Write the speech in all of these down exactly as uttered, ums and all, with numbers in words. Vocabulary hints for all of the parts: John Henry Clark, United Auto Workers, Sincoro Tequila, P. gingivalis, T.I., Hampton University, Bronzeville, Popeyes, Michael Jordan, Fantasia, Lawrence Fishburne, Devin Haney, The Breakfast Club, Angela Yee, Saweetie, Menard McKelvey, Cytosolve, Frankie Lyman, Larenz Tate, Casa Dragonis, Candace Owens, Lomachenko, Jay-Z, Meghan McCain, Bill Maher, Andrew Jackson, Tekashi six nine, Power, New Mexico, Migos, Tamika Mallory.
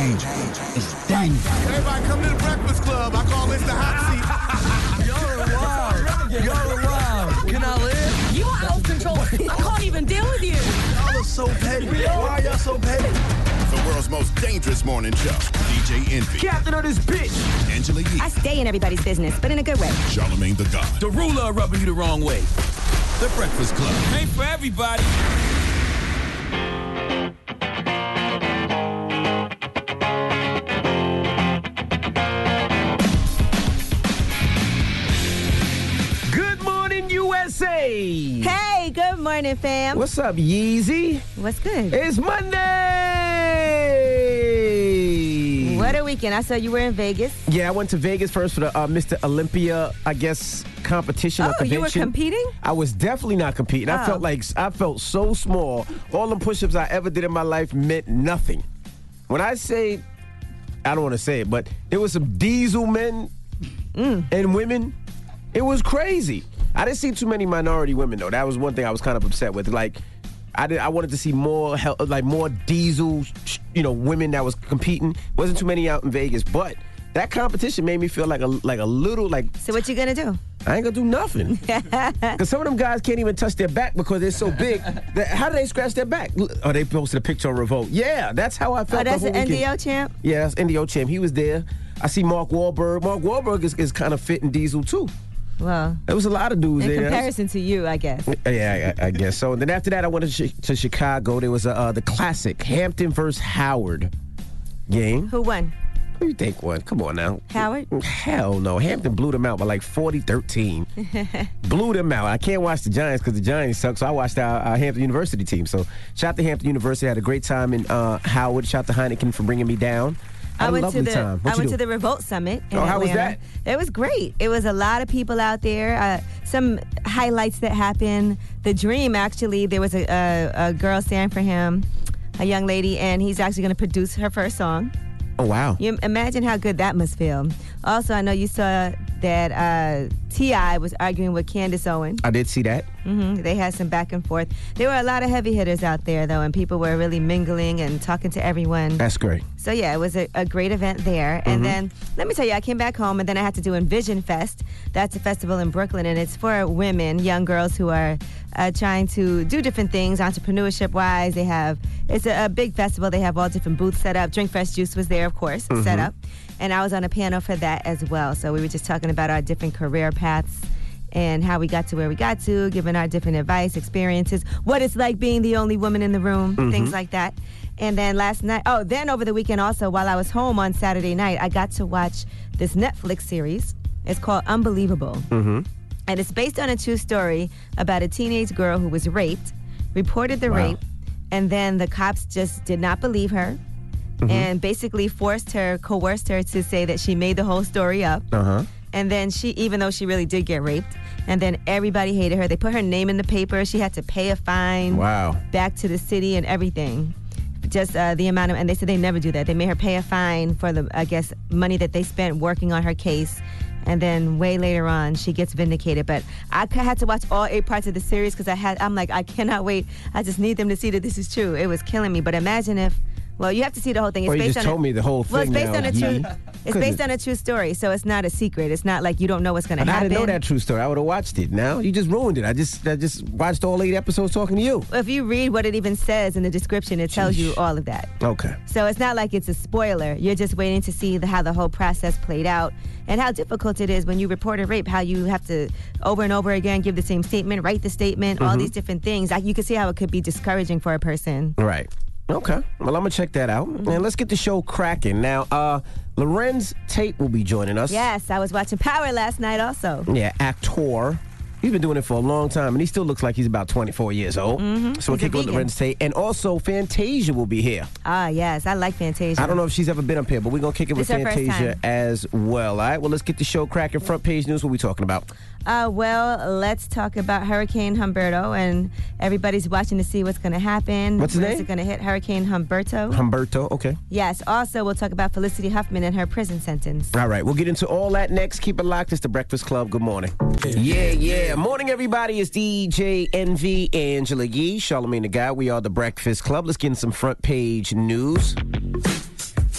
dangerous. It's dangerous. Everybody come to the Breakfast Club. I call this the hot seat. You're wild. You're wild. Can I live? You are out of control. I can't even deal with you. Y'all are so petty. Why are y'all so petty? The world's most dangerous morning show. D J Envy. Captain of this bitch. Angela Yee. I stay in everybody's business, but in a good way. Charlamagne the God. The ruler rubbing you the wrong way. The Breakfast Club. Ain't for everybody. Hey, good morning, fam. What's up, Yeezy? What's good? It's Monday. What a weekend. I saw you were in Vegas. Yeah, I went to Vegas first for the uh, Mister Olympia, I guess, competition oh, or convention. Oh, you were competing? I was definitely not competing. Oh. I felt like I felt so small. All the push-ups I ever did in my life meant nothing. When I say, I don't want to say it, but there was some diesel men mm. and women. It was crazy. I didn't see too many minority women, though. That was one thing I was kind of upset with. Like, I did, I wanted to see more, like, more diesel, you know, women that was competing. Wasn't too many out in Vegas, but that competition made me feel like a, like a little, like. So what you gonna do? I ain't gonna do nothing. Because some of them guys can't even touch their back because they're so big. That, how do they scratch their back? Oh, they posted a picture on Revolt. Yeah, that's how I felt. Oh, that's the whole weekend. N D O champ? Yeah, that's N D O champ. He was there. I see Mark Wahlberg. Mark Wahlberg is, is kind of fit and diesel, too. Well, there was a lot of dudes in there. In comparison to you, I guess. Yeah, I, I guess so. And then after that, I went to, to Chicago. There was a, uh, the classic Hampton versus Howard game. Who won? Who do you think won? Come on now. Howard? Hell no. Hampton blew them out by like forty thirteen. Blew them out. I can't watch the Giants because the Giants suck, so I watched our, our Hampton University team. So shout out to Hampton University. I had a great time in uh, Howard. Shout out to Heineken for bringing me down. I went, to the, I went do? to the Revolt Summit in oh, Atlanta. How was that? It was great. It was a lot of people out there. Uh, some highlights that happened. The Dream, actually, there was a, a, a girl sang for him, a young lady, and he's actually going to produce her first song. Oh, wow. You imagine how good that must feel. Also, I know you saw that uh, T I was arguing with Candace Owens. I did see that. Mm-hmm. They had some back and forth. There were a lot of heavy hitters out there, though, and people were really mingling and talking to everyone. That's great. So, yeah, it was a, a great event there. Mm-hmm. And then, let me tell you, I came back home, and then I had to do Envision Fest. That's a festival in Brooklyn, and it's for women, young girls who are uh, trying to do different things, entrepreneurship-wise. They have, it's a, a big festival. They have all different booths set up. Drink Fresh Juice was there, of course, mm-hmm. set up. And I was on a panel for that as well. So we were just talking about our different career paths and how we got to where we got to, giving our different advice, experiences, what it's like being the only woman in the room, mm-hmm. things like that. And then last night, oh, then over the weekend also, while I was home on Saturday night, I got to watch this Netflix series. It's called Unbelievable. Mm-hmm. And it's based on a true story about a teenage girl who was raped, reported the wow. rape, and then the cops just did not believe her. Mm-hmm. And basically forced her, coerced her to say that she made the whole story up. Uh-huh. And then she, even though she really did get raped, and then everybody hated her. They put her name in the paper. She had to pay a fine. Wow. Back to the city and everything. Just uh, the amount of, and they said they never do that. They made her pay a fine for the, I guess, money that they spent working on her case. And then way later on, she gets vindicated. But I had to watch all eight parts of the series because I had, I'm like, I cannot wait. I just need them to see that this is true. It was killing me. But imagine if. Well, you have to see the whole thing. It's well, you based just on told a, me the whole thing. Well, it's based now. on a true. It's based on a true story, so it's not a secret. It's not like you don't know what's going to happen. I didn't know that true story. I would have watched it. Now you just ruined it. I just, I just watched all eight episodes talking to you. If you read what it even says in the description, it tells Sheesh. you all of that. Okay. So it's not like it's a spoiler. You're just waiting to see the, how the whole process played out and how difficult it is when you report a rape. How you have to over and over again give the same statement, write the statement, mm-hmm. all these different things. Like you can see how it could be discouraging for a person. Right. Okay. Well, I'm going to check that out. Mm-hmm. And let's get the show cracking. Now, uh, Larenz Tate will be joining us. Yes, I was watching Power last night also. Yeah, actor. He's been doing it for a long time, and he still looks like he's about twenty-four years old. Mm-hmm. So we'll kick on Larenz Tate. And also, Fantasia will be here. Ah, yes. I like Fantasia. I don't know if she's ever been up here, but we're going to kick it with Fantasia as well. All right? Well, let's get the show cracking. Front page news, what are we talking about? Uh, well, let's talk about Hurricane Humberto, and everybody's watching to see what's going to happen. What's his name? Is it going to hit? Hurricane Humberto. Humberto, okay. Yes. Also, we'll talk about Felicity Huffman and her prison sentence. All right. We'll get into all that next. Keep it locked. It's The Breakfast Club. Good morning. Yeah, yeah. Morning, everybody. It's D J Envy, Angela Yee, Charlamagne the God. We are The Breakfast Club. Let's get in some front page news.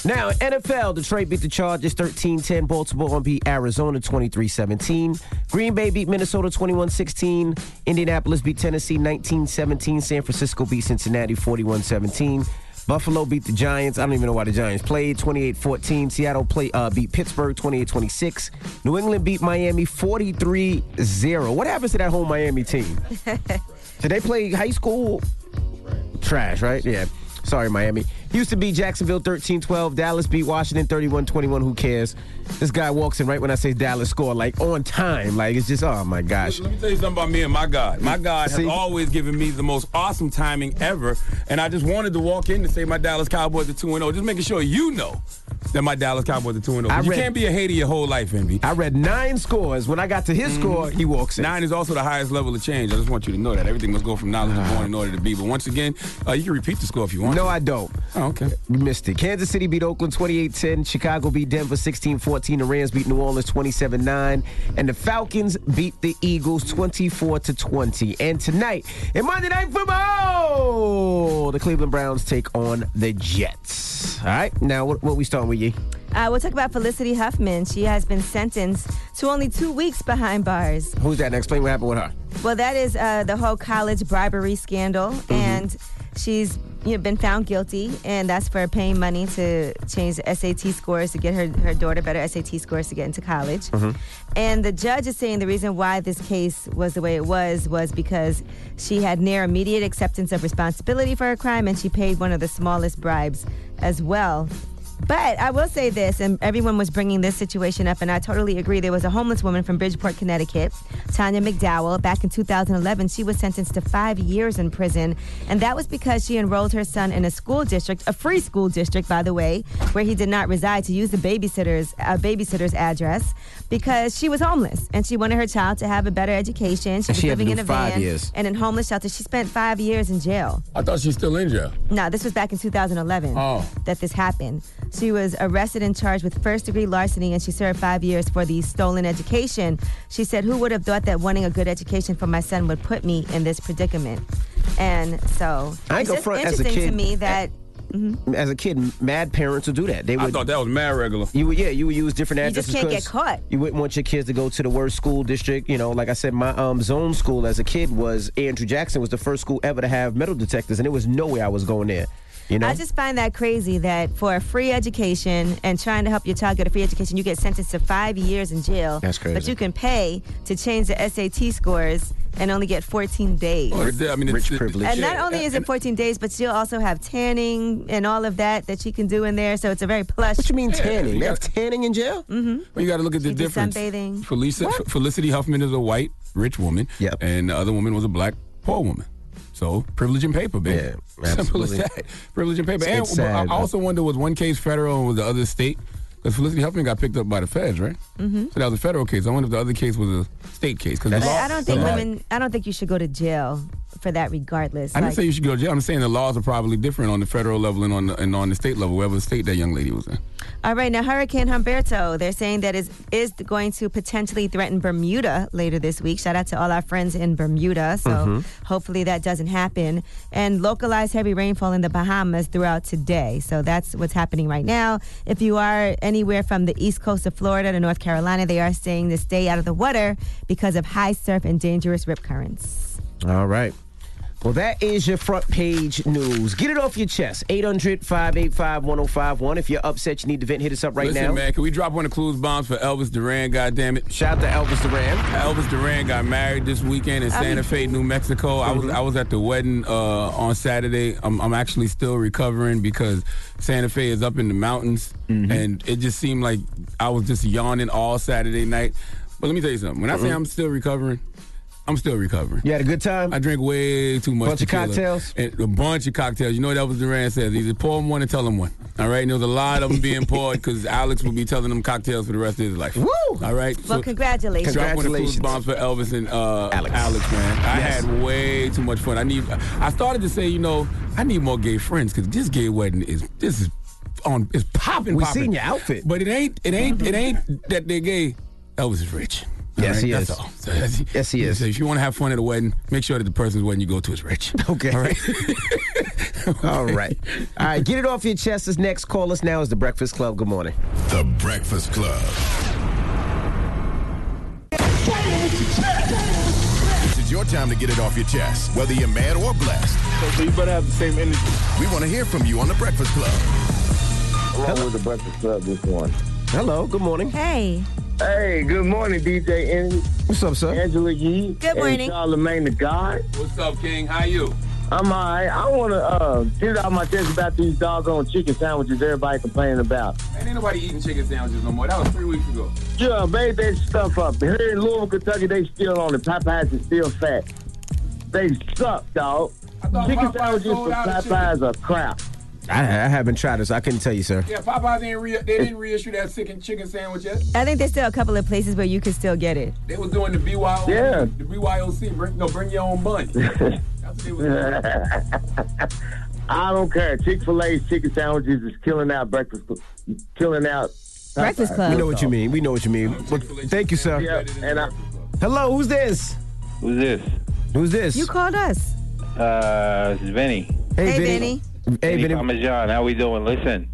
Now, N F L, Detroit beat the Chargers thirteen ten. Baltimore beat Arizona twenty-three seventeen. Green Bay beat Minnesota twenty-one sixteen. Indianapolis beat Tennessee nineteen seventeen. San Francisco beat Cincinnati forty-one seventeen. Buffalo beat the Giants. I don't even know why the Giants played. twenty-eight fourteen. Seattle play, uh, beat Pittsburgh twenty-eight twenty-six. New England beat Miami forty-three zero. What happens to that whole Miami team? Did they play high school? Trash, right? Yeah. Sorry, Miami. Houston beat Jacksonville thirteen twelve. Dallas beat Washington thirty-one twenty-one. Who cares? This guy walks in right when I say Dallas score, like on time. Like, it's just, oh, my gosh. Let me tell you something about me and my God. My God See? has always given me the most awesome timing ever, and I just wanted to walk in to say my Dallas Cowboys are two and oh, just making sure you know that my Dallas Cowboys are two and oh. You can't be a hater your whole life, Envy. I read nine scores. When I got to his mm-hmm. score, he walks in. Nine is also the highest level of change. I just want you to know that. Everything must go from knowledge to born in order to be. But once again, uh, you can repeat the score if you want. No, to. I don't. Oh, okay. You missed it. Kansas City beat Oakland twenty-eight ten. Chicago beat Denver sixteen fourteen. The Rams beat New Orleans twenty-seven nine. And the Falcons beat the Eagles twenty-four to twenty. And tonight, in Monday Night Football, the Cleveland Browns take on the Jets. All right. Now, what, what we starting with, Yee? Uh, we'll talk about Felicity Huffman. She has been sentenced to only two weeks behind bars. Who's that? Now, explain what happened with her. Well, that is uh, the whole college bribery scandal. Mm-hmm. And she's you know, been found guilty, and that's for paying money to change the S A T scores to get her, her daughter better S A T scores to get into college. Mm-hmm. And the judge is saying the reason why this case was the way it was was because she had near immediate acceptance of responsibility for her crime, and she paid one of the smallest bribes as well. But I will say this, and everyone was bringing this situation up, and I totally agree. There was a homeless woman from Bridgeport, Connecticut, Tanya McDowell. Back in two thousand eleven, she was sentenced to five years in prison, and that was because she enrolled her son in a school district, a free school district, by the way, where he did not reside, to use the babysitter's, uh, babysitter's address, because she was homeless, and she wanted her child to have a better education. She was she living in a van years. and in homeless shelters. She spent five years in jail. I thought she was still in jail. No, this was back in two thousand eleven oh. that this happened. She was arrested and charged with first-degree larceny, and she served five years for the stolen education. She said, who would have thought that wanting a good education for my son would put me in this predicament? And so I it's just interesting as a kid, to me that... Mm-hmm. As a kid, mad parents would do that. They would, I thought that was mad regular. You would, yeah, you would use different addresses. You just can't get caught. You wouldn't want your kids to go to the worst school district. You know, like I said, my um, zone school as a kid was Andrew Jackson was the first school ever to have metal detectors, and there was no way I was going there. You know? I just find that crazy that for a free education and trying to help your child get a free education, you get sentenced to five years in jail. That's crazy. But you can pay to change the S A T scores and only get fourteen days. Oh, I mean, Rich privilege. And not only is it fourteen days, but you'll also have tanning and all of that that you can do in there. So it's a very plush. What you mean tanning? They have tanning in jail? Mm-hmm. Well, you got to look at the she difference. Sunbathing. Felicia, Felicity Huffman is a white, rich woman. Yep. And the other woman was a black, poor woman. So, privilege and paper, baby. Yeah, simple as that. Privilege and paper. It's, it's and sad, I also but... wonder, was one case federal and was the other state? Because Felicity Huffman got picked up by the feds, right? Mm-hmm. So that was a federal case. I wonder if the other case was a state case. Cause but law, I don't think women. Law, I don't think you should go to jail for that, regardless. I didn't like, say you should go to jail. I'm saying the laws are probably different on the federal level and on the, and on the state level, wherever state that young lady was in. All right, now Hurricane Humberto, they're saying that is is going to potentially threaten Bermuda later this week. Shout out to all our friends in Bermuda. So mm-hmm. hopefully that doesn't happen. And localized heavy rainfall in the Bahamas throughout today. So that's what's happening right now. If you are anywhere from the east coast of Florida to North Carolina, they are saying to stay out of the water because of high surf and dangerous rip currents. All right. Well, that is your front page news. Get it off your chest. eight hundred, five eight five, one oh five one. If you're upset, you need to vent, hit us up right Listen, now. Listen, man, can we drop one of Clues Bombs for Elvis Duran, goddammit? Shout out to Elvis Duran. Elvis Duran got married this weekend in Santa Fe, New Mexico. Mm-hmm. I was I was at the wedding uh, on Saturday. I'm, I'm actually still recovering because Santa Fe is up in the mountains, mm-hmm. and it just seemed like I was just yawning all Saturday night. But let me tell you something. When I mm-hmm. say I'm still recovering, I'm still recovering. You had a good time? I drank way too much tequila. Bunch of cocktails? And a bunch of cocktails. You know what Elvis Duran says? Either pour them one or tell them one. All right? And there was a lot of them being poured because Alex will be telling them cocktails for the rest of his life. Woo! All right? Well, so, congratulations. Drop one of Clues Bombs for Elvis and uh, Alex. Alex, man. I yes. had way too much fun. I need. I started to say, you know, I need more gay friends because this gay wedding is, this is on, it's popping, popping. We seen your outfit. But it ain't, it ain't, it ain't that they're gay. Elvis is rich. Yes, right? he That's is. All. So, yes, he is. So if you want to have fun at a wedding, make sure that the person's wedding you go to is rich. Okay. All right. okay. All right. All right. Get it off your chest. This next call us now is The Breakfast Club. Good morning. The Breakfast Club. This is your time to get it off your chest, whether you're mad or blessed. So you better have the same energy. We want to hear from you on The Breakfast Club. Hello, with The Breakfast Club this morning. Hello. Good morning. Hey. Hey, good morning, D J Envy. What's up, sir? Angela Yee. Good morning. And Charlamagne the God. What's up, King? How you? I'm all right. I want to uh, get out my chest about these doggone chicken sandwiches everybody complaining about. Man, ain't nobody eating chicken sandwiches no more. That was three weeks ago. Yeah, babe, that stuff up. Here in Louisville, Kentucky, they still on it. Popeyes is still fat. They suck, dog. Chicken sandwiches from Popeyes are crap. I, I haven't tried it, so I couldn't tell you, sir. Yeah, Popeyes didn't re- they didn't reissue that chicken chicken sandwich yet. I think there's still a couple of places where you can still get it. They was doing the B Y O C. Yeah. The B Y O C. Bring, no, bring your own bun. That's what they was doing. I don't care. Chick-fil-A's chicken sandwiches is killing out breakfast, killing out Breakfast Club. We know what you mean. We know what you mean. Well, thank you, sir. Yeah, and I, Hello, who's this? Who's this? Who's this? You called us. Uh, this is Vinny. Hey, hey Vinny. Vinny. Hey, Vinny Parmesan, how we doing? Listen,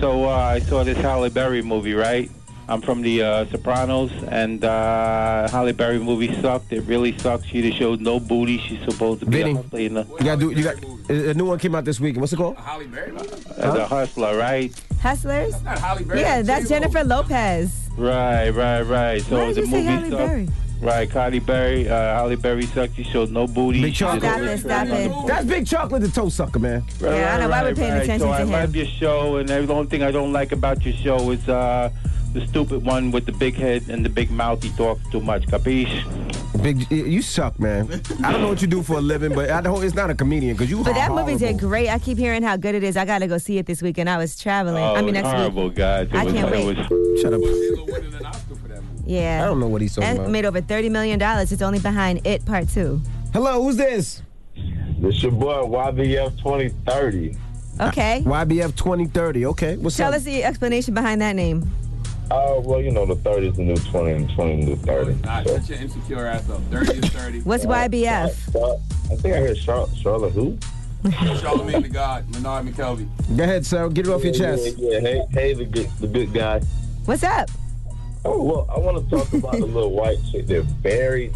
so uh, I saw this Halle Berry movie, right? I'm from the uh, Sopranos, and uh, Halle Berry movie sucked. It really sucked. She showed no booty. She's supposed to be Vinny, a in the- you got do, you got a new one came out this weekend. What's it called? A Halle Berry movie? Huh? The Hustler, right? Hustlers? That's not Halle Berry. Yeah, that's Jennifer Lopez. Right, right, right. So Why did the you movie say Halle sucked. Berry? Right, Halle Berry, uh, Halle Berry sucked. She showed no booty. Big Chocolate. Stop it, stop it. That's Big Chocolate, the toe sucker, man. Right, yeah, right, I know. Why right, we're paying right. attention so to I him. I love your show, and the only thing I don't like about your show is uh, the stupid one with the big head and the big mouth. He talks too much. Capiche? Big, you suck, man. I don't know what you do for a living, but I don't, it's not a comedian because you. But that horrible. Movie did great. I keep hearing how good it is. I gotta go see it this weekend. I was traveling. Oh, I mean, next horrible, week. Guys. It I was, can't wait. Was, Shut up. Yeah. I don't know what he's talking and about. Made over thirty million dollars. It's only behind It Part two. Hello, who's this? This your boy, Y B F twenty thirty. Okay. Y B F twenty thirty, okay. What's Tell up? Us the explanation behind that name. Oh, uh, well, you know, the thirty is the new twenty and twenty is the new thirty. Nah, so. Shut your insecure ass up. thirty is thirty. What's uh, Y B F? Uh, I think I heard Char- Charlotte who? Charlamagne the God, Menard McKelvey. Go ahead, sir. Get it off yeah, your chest. Yeah, yeah. Hey, hey the, good, the good guy. What's up? Oh, well, I want to talk about the little white chick that buried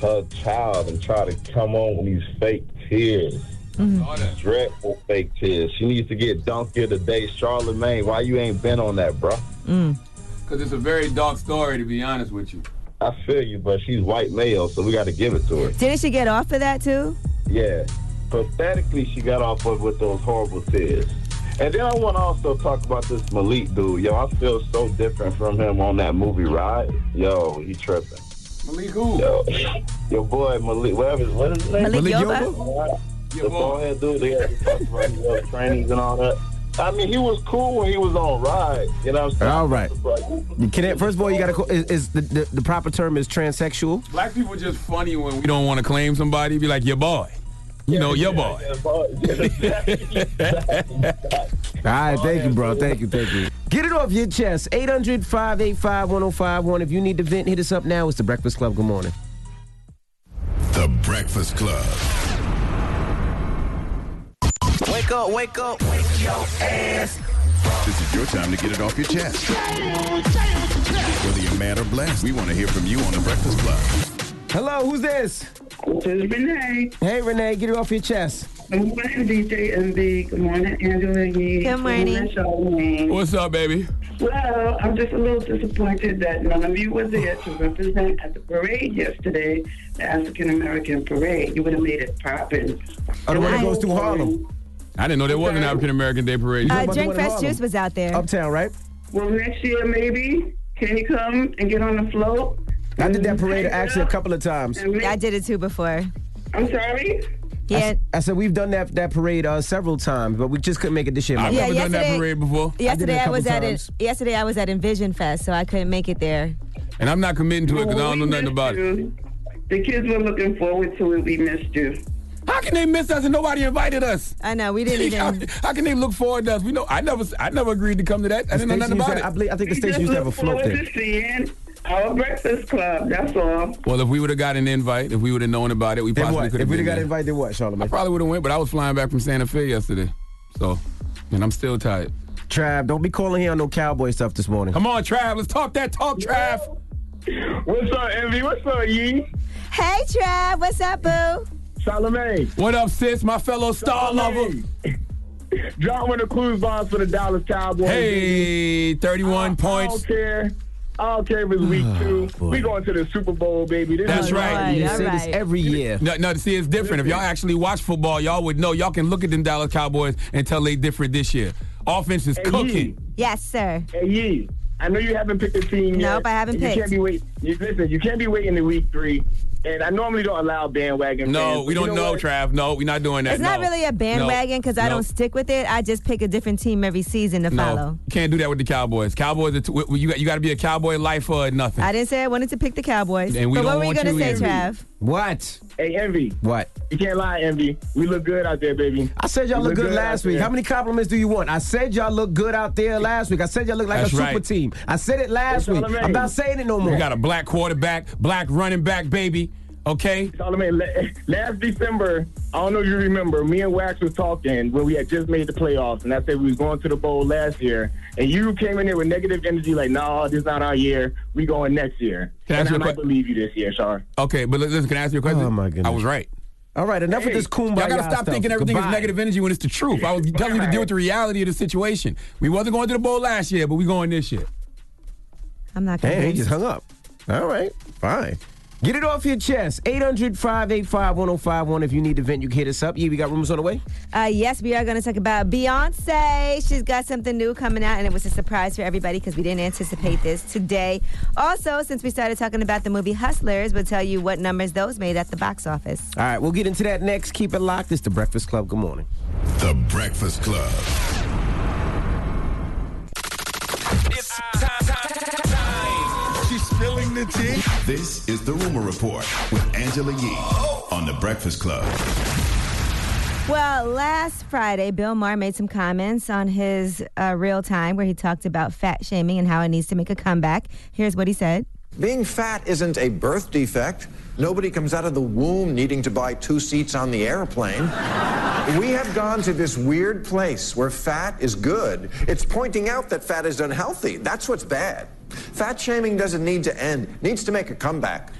her child and tried to come on with these fake tears. Mm-hmm. Dreadful fake tears. She needs to get dunked here today. Charlamagne, why you ain't been on that, bro? Because mm. it's a very dark story, to be honest with you. I feel you, but she's white male, so we got to give it to her. Didn't she get off of that, too? Yeah. Pathetically, she got off of with those horrible tears. And then I want to also talk about this Malik dude. Yo, I feel so different from him on that movie Ride. Yo, he tripping. Malik who? Yo, your boy Malik, whatever, what is his name? Malik, Malik Yoba? The bald-head dude, they had to trainings and all that. I mean, he was cool when he was on Ride. You know what I'm saying? All right. You can't, first of all, you got to, is, is the, the, the proper term is transsexual? Black people just funny when we don't want to claim somebody. Be like, your boy. You know, your boy. All right, thank you, bro. Thank you, thank you. Get it off your chest. eight hundred, five eight five, one oh five one. If you need to vent, hit us up now. It's The Breakfast Club. Good morning. The Breakfast Club. Wake up, wake up. Wake your ass. This is your time to get it off your chest. Whether you're mad or blessed, we want to hear from you on The Breakfast Club. Hello, who's this? This is Renee. Hey, Renee, get it off your chest. Good morning, D J Envy. Good morning, Angela Yee. Good morning. Good morning. What's up, baby? Well, I'm just a little disappointed that none of you were there to represent at the parade yesterday, the African-American parade. You would have made it poppin'. Oh, the one that goes through Harlem. I didn't know there was an African-American Day parade. Uh, Drink Fresh Juice was out there. Uptown, right? Well, next year, maybe. Can you come and get on the float? I did that parade actually a couple of times. I did it too before. I'm sorry? Yeah. I, I said we've done that that parade uh, several times, but we just couldn't make it this year. I've yeah, never done that parade before. Yesterday I, I was at it, yesterday I was at Envision Fest, so I couldn't make it there. And I'm not committing to it because well, I don't know nothing about you. it. The kids were looking forward to it. We missed you. How can they miss us and nobody invited us? I know, we didn't even. How, how can they look forward to us? We know I never I never agreed to come to that. I didn't know nothing about it. I, believe, I think the station used to have a float there. Seeing our Breakfast Club, that's all. Well, if we would have got an invite, if we would have known about it, we then possibly could have. If we would have got invited, what, Charlamagne? I probably would have went, but I was flying back from Santa Fe yesterday. So, and I'm still tired. Trav, don't be calling here on no cowboy stuff this morning. Come on, Trav, let's talk that talk, Trav. What's up, Envy? What's up, Yee? Hey, Trav, what's up, boo? Charlamagne. What up, sis? My fellow star lover. Drop one of the cruise bombs for the Dallas Cowboys. Hey, thirty-one I, points. I don't care. I don't care if it's week two. Oh, we going to the Super Bowl, baby. This That's is right. You say this every year. No, no, see, it's different. If y'all actually watch football, y'all would know. Y'all can look at them Dallas Cowboys and tell they different this year. Offense is hey, cooking. Yee. Yes, sir. Hey, Yee. I know you haven't picked a team yet. Nope, I haven't you picked. Can't be wait. You, listen, you can't be waiting to week three. And I normally don't allow bandwagon. No, fans, we don't you know, know Trav. No, we're not doing that. It's no. not really a bandwagon because no. I no. don't stick with it. I just pick a different team every season to no. follow. You can't do that with the Cowboys. Cowboys, are t- you got, you got to be a Cowboy lifer or nothing. I didn't say I wanted to pick the Cowboys. And we but don't what were you going to say, Envy. Trav? What? Hey, Envy. What? You can't lie, Envy. We look good out there, baby. I said y'all look, look good, good last week. How many compliments do you want? I said y'all look good out there last week. I said y'all look like That's a right. super team. I said it last That's week. I'm not saying it no more. We got a black quarterback, black running back, baby. Okay. Last December, I don't know if you remember, me and Wax was talking when we had just made the playoffs, and I said we was going to the bowl last year, and you came in there with negative energy, like, "No, nah, this is not our year. We going next year." Can I ask and you I might qu- believe you this year, Char. Okay, but listen, can I ask you a question? Oh my goodness, I was right. All right, enough hey, of this kumbaya. I gotta stop stuff. Thinking everything Goodbye. Is negative energy when it's the truth. I was telling you to deal with the reality of the situation. We wasn't going to the bowl last year, but we going this year. I'm not. Damn, he just hung up. All right, fine. Get it off your chest. eight hundred, five eight five, one oh five one. If you need to vent, you can hit us up. Yeah, we got rumors on the way? Uh, yes, we are going to talk about Beyonce. She's got something new coming out, and it was a surprise for everybody because we didn't anticipate this today. Also, since we started talking about the movie Hustlers, we'll tell you what numbers those made at the box office. All right, we'll get into that next. Keep it locked. It's The Breakfast Club. Good morning. The Breakfast Club. It's time. Spilling the tea. This is the Rumor Report with Angela Yee on The Breakfast Club. Well, last Friday, Bill Maher made some comments on his uh, Real Time where he talked about fat shaming and how it needs to make a comeback. Here's what he said. Being fat isn't a birth defect. Nobody comes out of the womb needing to buy two seats on the airplane. We have gone to this weird place where fat is good. It's pointing out that fat is unhealthy. That's what's bad. Fat shaming doesn't need to end. It needs to make a comeback.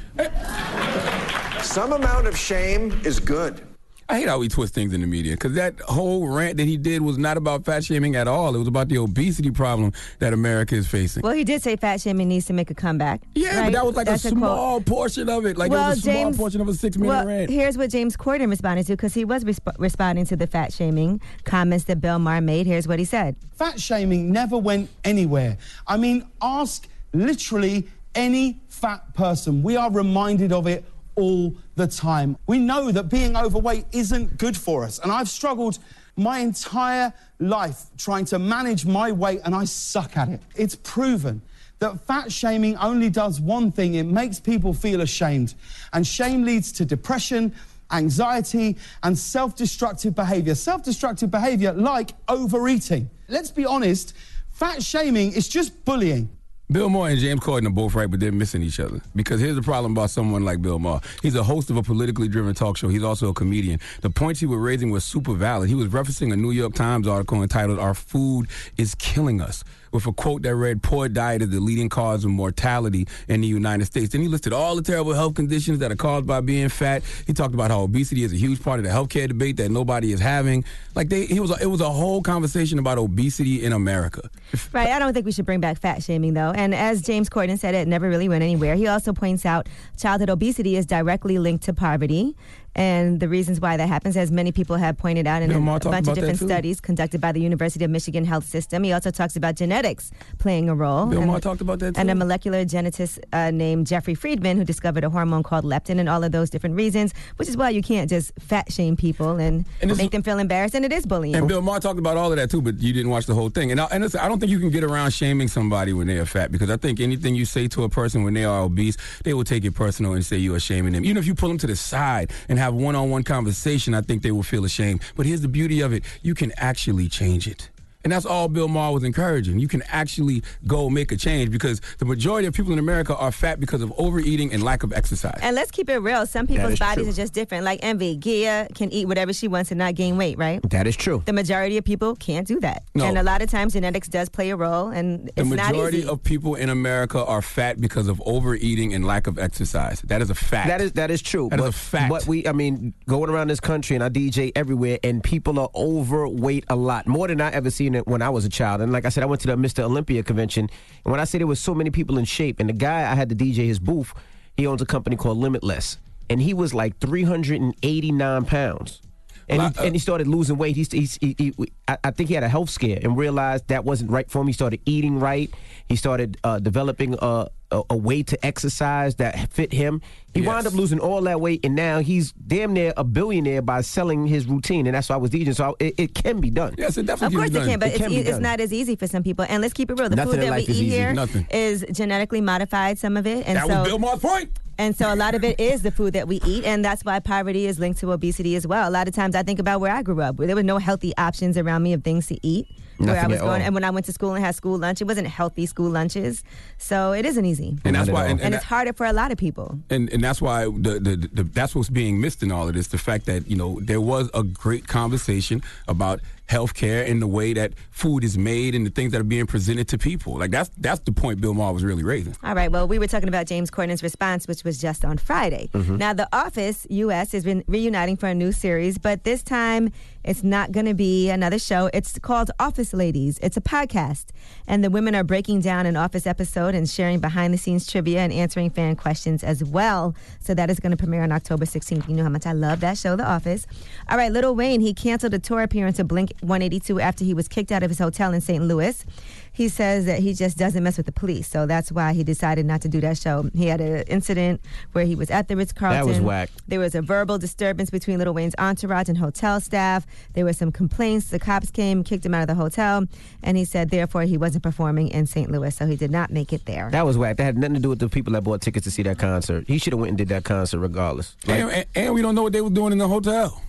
Some amount of shame is good. I hate how we twist things in the media because that whole rant that he did was not about fat shaming at all. It was about the obesity problem that America is facing. Well, he did say fat shaming needs to make a comeback. Yeah, right? But that was like That's a small a portion of it. Like well, it was a small James, portion of a six-minute well, rant. Here's what James Corden responded to because he was resp- responding to the fat shaming comments that Bill Maher made. Here's what he said. Fat shaming never went anywhere. I mean, ask literally any fat person. We are reminded of it all the time. We know that being overweight isn't good for us, and I've struggled my entire life trying to manage my weight, and I suck at it. It's proven that fat shaming only does one thing. It makes people feel ashamed, and shame leads to depression, anxiety, and self-destructive behavior. Self-destructive behavior like overeating. Let's be honest, fat shaming is just bullying. Bill Maher and James Corden are both right, but they're missing each other. Because here's the problem about someone like Bill Maher. He's a host of a politically driven talk show. He's also a comedian. The points he was raising were super valid. He was referencing a New York Times article entitled, "Our Food is Killing Us," with a quote that read, "Poor diet is the leading cause of mortality in the United States." Then he listed all the terrible health conditions that are caused by being fat. He talked about how obesity is a huge part of the healthcare debate that nobody is having. Like, they, he was, it was a whole conversation about obesity in America. Right, I don't think we should bring back fat shaming, though. And as James Corden said, it never really went anywhere. He also points out childhood obesity is directly linked to poverty. And the reasons why that happens, as many people have pointed out in a bunch of different studies conducted by the University of Michigan Health System. He also talks about genetics playing a role. Bill Maher talked about that too. And a molecular geneticist uh, named Jeffrey Friedman who discovered a hormone called leptin and all of those different reasons, which is why you can't just fat shame people and, and make them feel embarrassed. And it is bullying. And Bill Maher talked about all of that too, but you didn't watch the whole thing. And I, and listen, I don't think you can get around shaming somebody when they are fat because I think anything you say to a person when they are obese, they will take it personal and say you are shaming them. Even if you pull them to the side and have one-on-one conversation, I think they will feel ashamed. But here's the beauty of it. You can actually change it. And that's all Bill Maher was encouraging. You can actually go make a change, because the majority of people in America are fat because of overeating and lack of exercise. And let's keep it real. Some people's bodies true. are just different. Like Envy, Gia can eat whatever she wants and not gain weight, right? That is true. The majority of people can't do that. No. And a lot of times genetics does play a role, and it's not easy. The majority of people in America are fat because of overeating and lack of exercise. That is a fact. That is that is true. That but, is a fact. But we, I mean, going around this country, and I D J everywhere, and people are overweight a lot. More than I ever seen it when I was a child. And like I said, I went to the Mister Olympia convention, and when I say there was so many people in shape, and the guy I had to D J his booth, he owns a company called Limitless, and he was like three hundred eighty-nine pounds, and, he, and he started losing weight. He, he, he, he I think he had a health scare and realized that wasn't right for him. He started eating right. He started uh, developing a, a, a way to exercise that fit him. He yes. wound up losing all that weight, and now he's damn near a billionaire by selling his routine, and that's why I was DJing. So I, it, it can be done. Yes, it definitely can be done. Of course it can, but it it's, can e- it's not as easy for some people. And let's keep it real. The Nothing food that we eat here Nothing. is genetically modified, some of it. And that so, was Bill Maher's point. And so a lot of it is the food that we eat, and that's why poverty is linked to obesity as well. A lot of times I think about where I grew up, where there were no healthy options around me of things to eat Nothing where I was going all. And when I went to school and had school lunch, it wasn't healthy school lunches, so it isn't easy, and that's why and, and, and it's that, harder for a lot of people, and and that's why the, the, the that's what's being missed in all of this, the fact that, you know, there was a great conversation about healthcare and the way that food is made and the things that are being presented to people. Like, that's that's the point Bill Maher was really raising. All right, well, we were talking about James Corden's response, which was just on Friday. Mm-hmm. Now, The Office U S has been reuniting for a new series, but this time it's not going to be another show. It's called Office Ladies. It's a podcast, and the women are breaking down an Office episode and sharing behind-the-scenes trivia and answering fan questions as well. So that is going to premiere on October sixteenth. You know how much I love that show, The Office. All right, Lil Wayne, he canceled a tour appearance at Blink one eighty-two after he was kicked out of his hotel in Saint Louis. He says that he just doesn't mess with the police, so that's why he decided not to do that show. He had an incident where he was at the Ritz-Carlton. That was whack. There was a verbal disturbance between Lil Wayne's entourage and hotel staff. There were some complaints. The cops came, kicked him out of the hotel, and he said, therefore, he wasn't performing in Saint Louis, so he did not make it there. That was whack. That had nothing to do with the people that bought tickets to see that concert. He should have went and did that concert regardless. Like, and, and, and we don't know what they were doing in the hotel.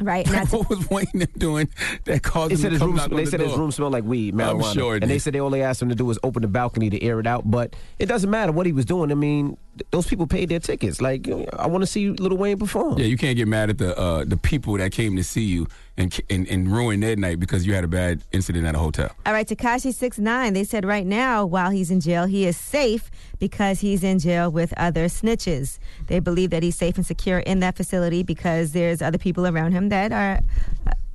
Right. Not what was Wayne doing that caused him to come knock on the door? They said his room smelled like weed, marijuana. I'm sure it did. And they said they only asked him to do was open the balcony to air it out. But it doesn't matter what he was doing. I mean, th- those people paid their tickets. Like, you know, I want to see Lil Wayne perform. Yeah, you can't get mad at the uh, the people that came to see you and, and and ruin their night because you had a bad incident at a hotel. All right, Tekashi six nine, they said right now, while he's in jail, he is safe because he's in jail with other snitches. They believe that he's safe and secure in that facility because there's other people around him that are,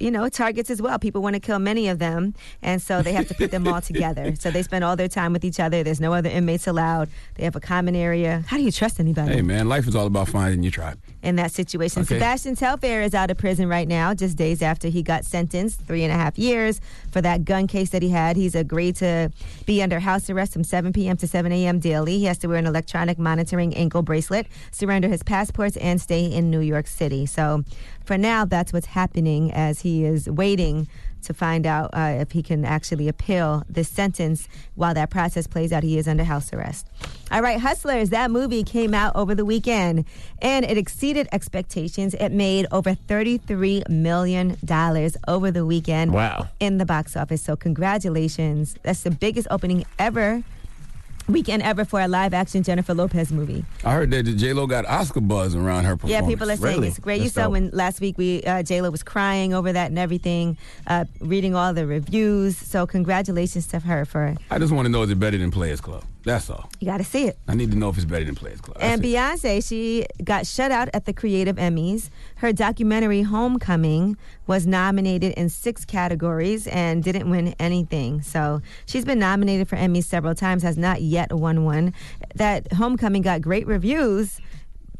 you know, targets as well. People want to kill many of them, and so they have to put them all together. So they spend all their time with each other. There's no other inmates allowed. They have a common area. How do you trust anybody? Hey, man, life is all about finding your tribe. In that situation. Okay. Sebastian Telfair is out of prison right now, just days after he got sentenced, three and a half years, for that gun case that he had. He's agreed to be under house arrest from seven p.m. to seven a.m. daily. He has to wear an electronic monitoring ankle bracelet, surrender his passports, and stay in New York City. So for now, that's what's happening as he is waiting to find out uh, if he can actually appeal this sentence. While that process plays out, he is under house arrest. All right, Hustlers, that movie came out over the weekend, and it exceeded expectations. It made over thirty-three million dollars over the weekend. Wow. In the box office, so congratulations. That's the biggest opening ever, weekend ever, for a live-action Jennifer Lopez movie. I heard that J-Lo got Oscar buzz around her performance. Yeah, people are saying really? it's great. That's you saw dope. when last week we uh, J-Lo was crying over that and everything, uh, reading all the reviews. So congratulations to her for it. I just want to know, is it better than Players Club? That's all. You got to see it. I need to know if it's better than Players Club. That's and Beyonce, it. she got shut out at the Creative Emmys. Her documentary Homecoming was nominated in six categories and didn't win anything. So she's been nominated for Emmys several times, has not yet won one. That Homecoming got great reviews.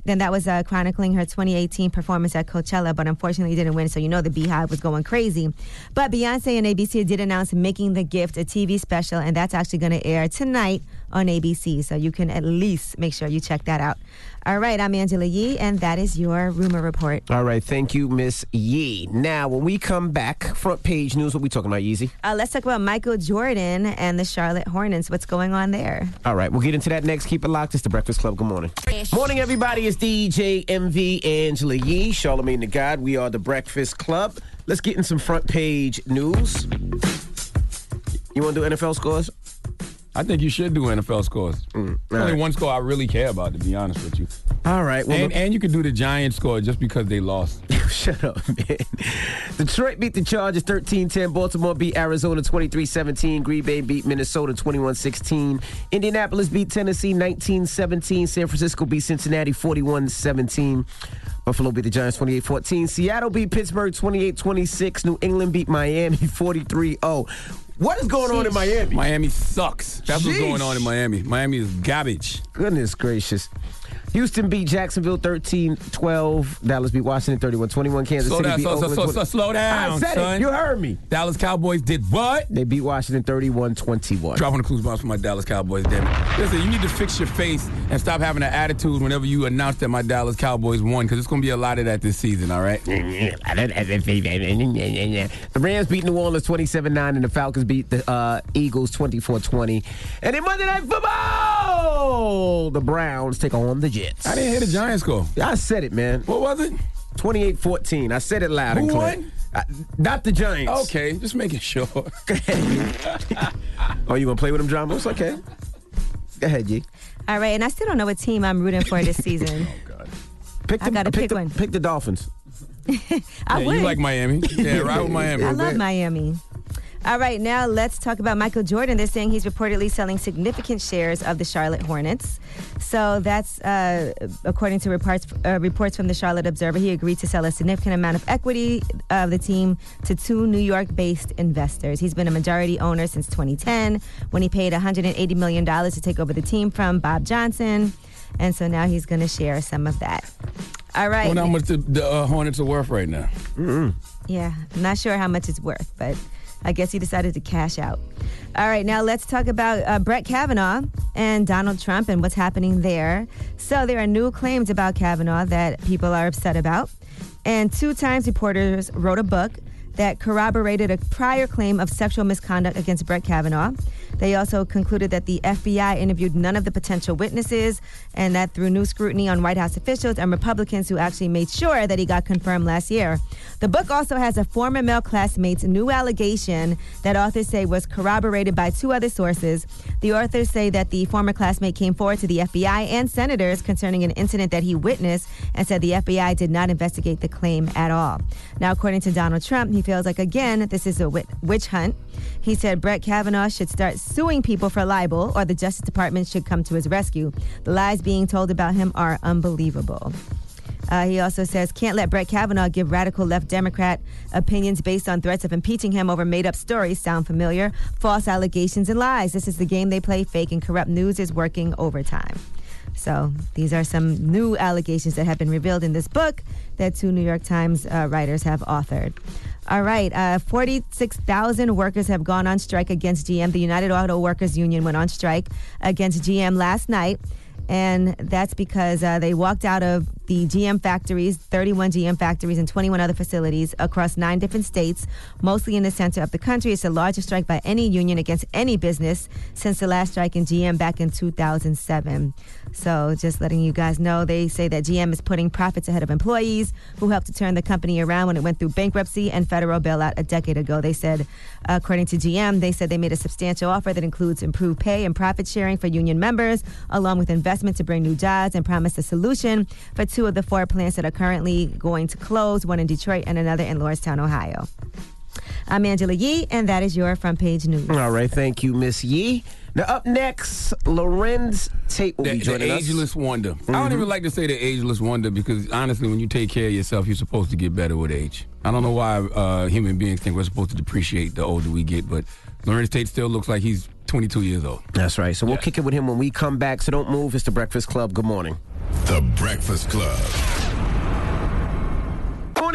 Then that was uh, chronicling her twenty eighteen performance at Coachella, but unfortunately didn't win, so you know the Beehive was going crazy. But Beyonce and A B C did announce Making the Gift, a T V special, and that's actually going to air tonight on A B C. So you can at least make sure you check that out. All right, I'm Angela Yee, and that is your rumor report. All right, thank you, Miss Yee. Now, when we come back, front page news, what are we talking about, Yeezy? Uh, let's talk about Michael Jordan and the Charlotte Hornets. What's going on there? All right, we'll get into that next. Keep it locked. It's The Breakfast Club. Good morning. Morning, everybody. It's D J Envy, Angela Yee, Charlamagne the God. We are The Breakfast Club. Let's get in some front page news. You want to do N F L scores? I think you should do N F L scores. Mm, Only right. one score I really care about, to be honest with you. All right. Well, and, and you could do the Giants score just because they lost. Shut up, man. Detroit beat the Chargers thirteen ten. Baltimore beat Arizona twenty-three seventeen. Green Bay beat Minnesota twenty-one sixteen. Indianapolis beat Tennessee nineteen seventeen. San Francisco beat Cincinnati forty-one seventeen. Buffalo beat the Giants twenty-eight fourteen. Seattle beat Pittsburgh twenty-eight twenty-six. New England beat Miami forty-three oh. What is going Jeez. on in Miami? Miami sucks. That's Jeez. what's going on in Miami. Miami is garbage. Goodness gracious. Houston beat Jacksonville thirteen twelve. Dallas beat Washington thirty-one twenty-one. Kansas slow City down, beat slow, Oakland. Slow, slow, slow down, I said son. It. You heard me. Dallas Cowboys did what? They beat Washington thirty-one twenty-one. Dropping the clues bombs for my Dallas Cowboys, damn it. Listen, you need to fix your face and stop having an attitude whenever you announce that my Dallas Cowboys won, because it's going to be a lot of that this season, all right? The Rams beat New Orleans twenty-seven nine, and the Falcons beat the uh, Eagles twenty-four twenty. And in Monday Night Football, the Browns take on the Jets. I didn't hear the Giants score. I said it, man. What was it? twenty-eight fourteen. I said it loud and clear. Who won? I, not the Giants. Okay, just making sure. Go ahead. Oh, you going to play with them, John Moose? Okay. Go ahead, G. All right, and I still don't know what team I'm rooting for this season. Oh, God. Pick them, I got to pick, pick the, one. Pick the Dolphins. I yeah, would. You like Miami. Yeah, ride with Miami. I love Miami. All right, now let's talk about Michael Jordan. They're saying he's reportedly selling significant shares of the Charlotte Hornets. So that's, uh, according to reports, uh, reports from the Charlotte Observer, he agreed to sell a significant amount of equity of the team to two New York-based investors. He's been a majority owner since twenty ten, when he paid one hundred eighty million dollars to take over the team from Bob Johnson. And so now he's going to share some of that. All right. I wonder how much the, the uh, Hornets are worth right now. Mm-hmm. Yeah, I'm not sure how much it's worth, but I guess he decided to cash out. All right, now let's talk about uh, Brett Kavanaugh and Donald Trump and what's happening there. So there are new claims about Kavanaugh that people are upset about. And two Times reporters wrote a book that corroborated a prior claim of sexual misconduct against Brett Kavanaugh. They also concluded that the F B I interviewed none of the potential witnesses, and that through new scrutiny on White House officials and Republicans who actually made sure that he got confirmed last year. The book also has a former male classmate's new allegation that authors say was corroborated by two other sources. The authors say that the former classmate came forward to the F B I and senators concerning an incident that he witnessed and said the F B I did not investigate the claim at all. Now, according to Donald Trump, he feels like, again, this is a witch hunt. He said Brett Kavanaugh should start suing people for libel, or the Justice Department should come to his rescue. The lies being told about him are unbelievable. Uh, he also says, can't let Brett Kavanaugh give radical left Democrat opinions based on threats of impeaching him over made-up stories. Sound familiar? False allegations and lies. This is the game they play. Fake and corrupt news is working overtime. So these are some new allegations that have been revealed in this book that two New York Times uh, writers have authored. All right, uh, forty-six thousand workers have gone on strike against G M. The United Auto Workers Union went on strike against G M last night, and that's because uh, they walked out of the G M factories, thirty-one G M factories and twenty-one other facilities across nine different states, mostly in the center of the country. It's the largest strike by any union against any business since the last strike in G M back in two thousand seven. So just letting you guys know, they say that G M is putting profits ahead of employees who helped to turn the company around when it went through bankruptcy and federal bailout a decade ago. They said, according to G M, they said they made a substantial offer that includes improved pay and profit sharing for union members, along with investment to bring new jobs, and promised a solution for two of the four plants that are currently going to close, one in Detroit and another in Lordstown, Ohio. I'm Angela Yee, and that is your front page news. All right, thank you, Miss Yee. Now, up next, Larenz Tate will the, be joining the us. The ageless wonder. Mm-hmm. I don't even like to say the ageless wonder because, honestly, when you take care of yourself, you're supposed to get better with age. I don't know why uh, human beings think we're supposed to depreciate the older we get, but Larenz Tate still looks like he's twenty-two years old. That's right. So we'll yeah. kick it with him when we come back. So don't move. It's The Breakfast Club. Good morning. The Breakfast Club.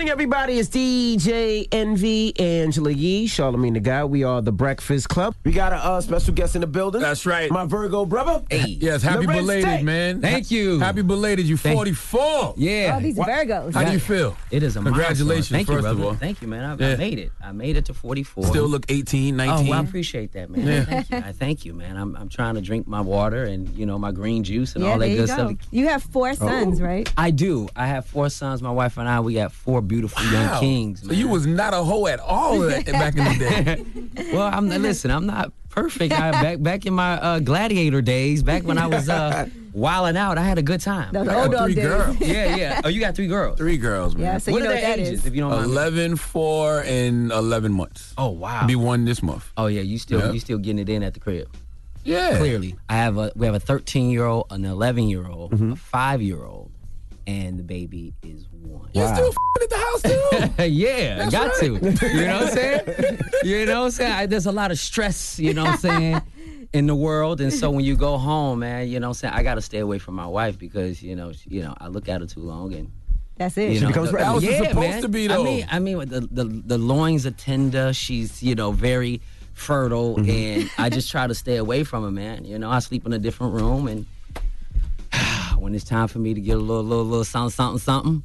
morning, everybody. It's D J Envy, Angela Yee, Charlamagne the God. We are The Breakfast Club. We got a uh, special guest in the building. That's right. My Virgo brother. Hey. Yes, happy Larenz belated, Tate. Man. Thank you. Happy belated. You forty-four. Yeah. Oh, these are Virgos. How do you feel? It is a Congratulations, Thank first you, of all. Thank you, man. I, yeah. I made it. I made it to forty-four. Still look eighteen, nineteen. Oh, well, I appreciate that, man. Yeah. Thank you. I thank you, man. I'm, I'm trying to drink my water and, you know, my green juice and yeah, all that good go. stuff. You have four sons, oh. right? I do. I have four sons. My wife and I, we got four beautiful wow. young kings, man. So you was not a hoe at all back in the day. Well, I'm listen, I'm not perfect. I, back back in my uh, gladiator days, back when I was uh, wilding out, I had a good time. Those old dog days. Girls. Yeah, yeah. Oh, you got three girls. Three girls, man. Yeah, so what you are know their what ages, is. if you don't mind? Eleven, four, and eleven months. Oh wow. Be one this month. Oh yeah, you still yeah. you still getting it in at the crib. Yeah. Clearly, I have a we have a thirteen year old, an eleven year old, mm-hmm. a five year old. And the baby is one. You're wow. still f***ing at the house, too. Yeah, That's got right. to. You know what I'm saying? You know what I'm saying? I, there's a lot of stress, you know what I'm saying, in the world. And so when you go home, man, you know what I'm saying, I got to stay away from my wife because, you know, she, you know, I look at her too long and... That's it. You she know, becomes the, that was yeah, supposed man. to be, though. I mean, I mean the, the, the loins are tender. She's, you know, very fertile. Mm-hmm. And I just try to stay away from her, man. You know, I sleep in a different room and... When it's time for me to get a little, little, little something, something, something,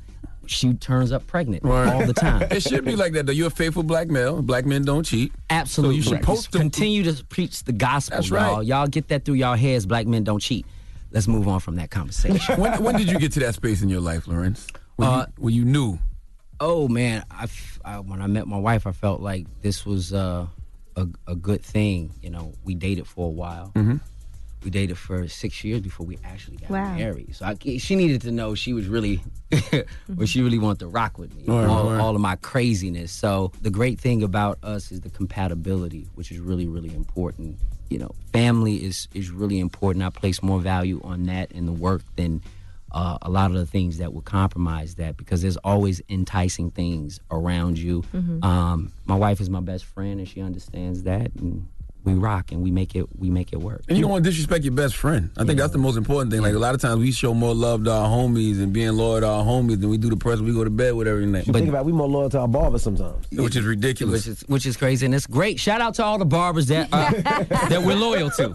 she turns up pregnant right. all the time. It should be like that, though. You're a faithful black male. Black men don't cheat. Absolutely. So you should post them. Continue to preach the gospel, That's y'all. Right. Y'all get that through y'all heads. Black men don't cheat. Let's move on from that conversation. When, when did you get to that space in your life, Larenz? When, uh, you, when you knew? Oh, man. I, I, when I met my wife, I felt like this was uh, a, a good thing. You know, we dated for a while. Mm-hmm. We dated for six years before we actually got wow. married. So I, she needed to know she was really, or she really wanted to rock with me, all, right, all, right. all of my craziness. So the great thing about us is the compatibility, which is really, really important. You know, family is, is really important. I place more value on that in the work than uh, a lot of the things that will compromise that because there's always enticing things around you. Mm-hmm. Um, my wife is my best friend and she understands that. And we rock and we make it we make it work. And you don't want to disrespect your best friend. I yeah. think that's the most important thing. Yeah. Like a lot of times we show more love to our homies and being loyal to our homies than we do the person we go to bed with every night. But, but think about it, we more loyal to our barber sometimes. Which is ridiculous. Which is, which is crazy and it's great. Shout out to all the barbers that uh, that we're loyal to.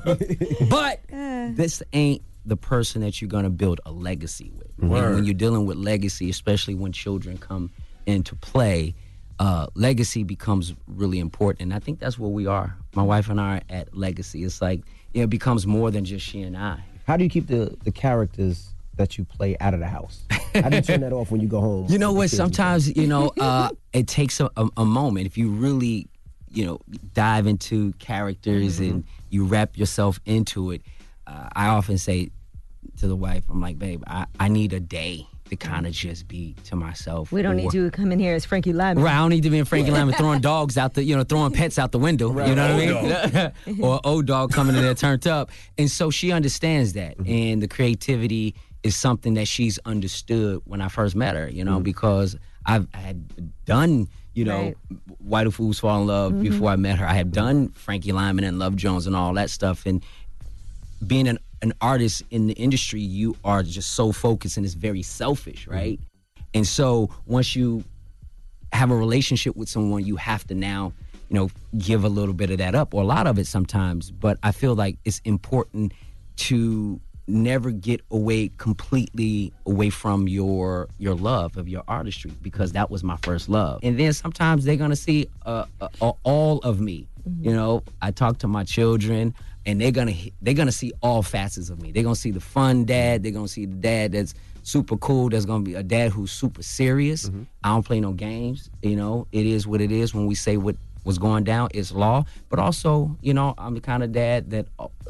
But this ain't the person that you're going to build a legacy with. When, when you're dealing with legacy, especially when children come into play, Uh, legacy becomes really important, and I think that's where we are. My wife and I are at legacy. It's like it becomes more than just she and I. How do you keep the, the characters that you play out of the house? How do you turn that off when you go home? You know what? Sometimes, you know, uh, it takes a, a, a moment. If you really, you know, dive into characters mm-hmm. and you wrap yourself into it, uh, I often say to the wife, I'm like, babe, I, I need a day to kind of just be to myself. We don't or, need you to come in here as Frankie Lyman. Right, I don't need to be in Frankie Lyman throwing dogs out the, you know, throwing pets out the window. Right. You know what I mean? Or old dog coming in there turned up. And so she understands that. Mm-hmm. And the creativity is something that she's understood when I first met her, you know, mm-hmm. because I've, I had done, you know, right. Why Do Fools Fall in Love mm-hmm. before I met her. I had done Frankie Lyman and Love Jones and all that stuff. And being an An artist in the industry, you are just so focused and it's very selfish, right? And so once you have a relationship with someone, you have to now, you know, give a little bit of that up or a lot of it sometimes. But I feel like it's important to never get away completely away from your your love of your artistry because that was my first love. And then sometimes they're gonna see uh, uh, all of me. Mm-hmm. You know, I talk to my children. And they're gonna they're gonna see all facets of me. They're gonna see the fun dad. They're gonna see the dad that's super cool. There's gonna be a dad who's super serious. Mm-hmm. I don't play no games. You know, it is what it is. When we say what was going down, it's law. But also, you know, I'm the kind of dad that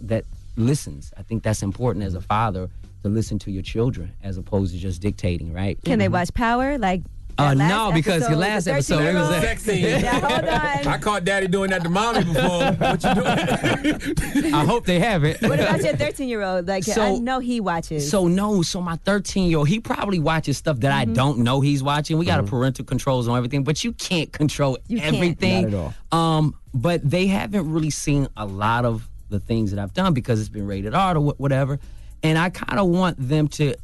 that listens. I think that's important as a father to listen to your children as opposed to just dictating. Right? Can mm-hmm. they watch Power? Like. Uh, no, because your last episode, it was a sex scene. Yeah, hold on. I caught Daddy doing that to Mommy before. What you doing? I hope they have it. What about your thirteen-year-old? Like, so, I know he watches. So, no. So, my thirteen-year-old, he probably watches stuff that mm-hmm. I don't know he's watching. We got mm-hmm. a parental controls on everything, but you can't control you everything. Can't. Not at all. Um, but they haven't really seen a lot of the things that I've done because it's been rated R or whatever. And I kind of want them to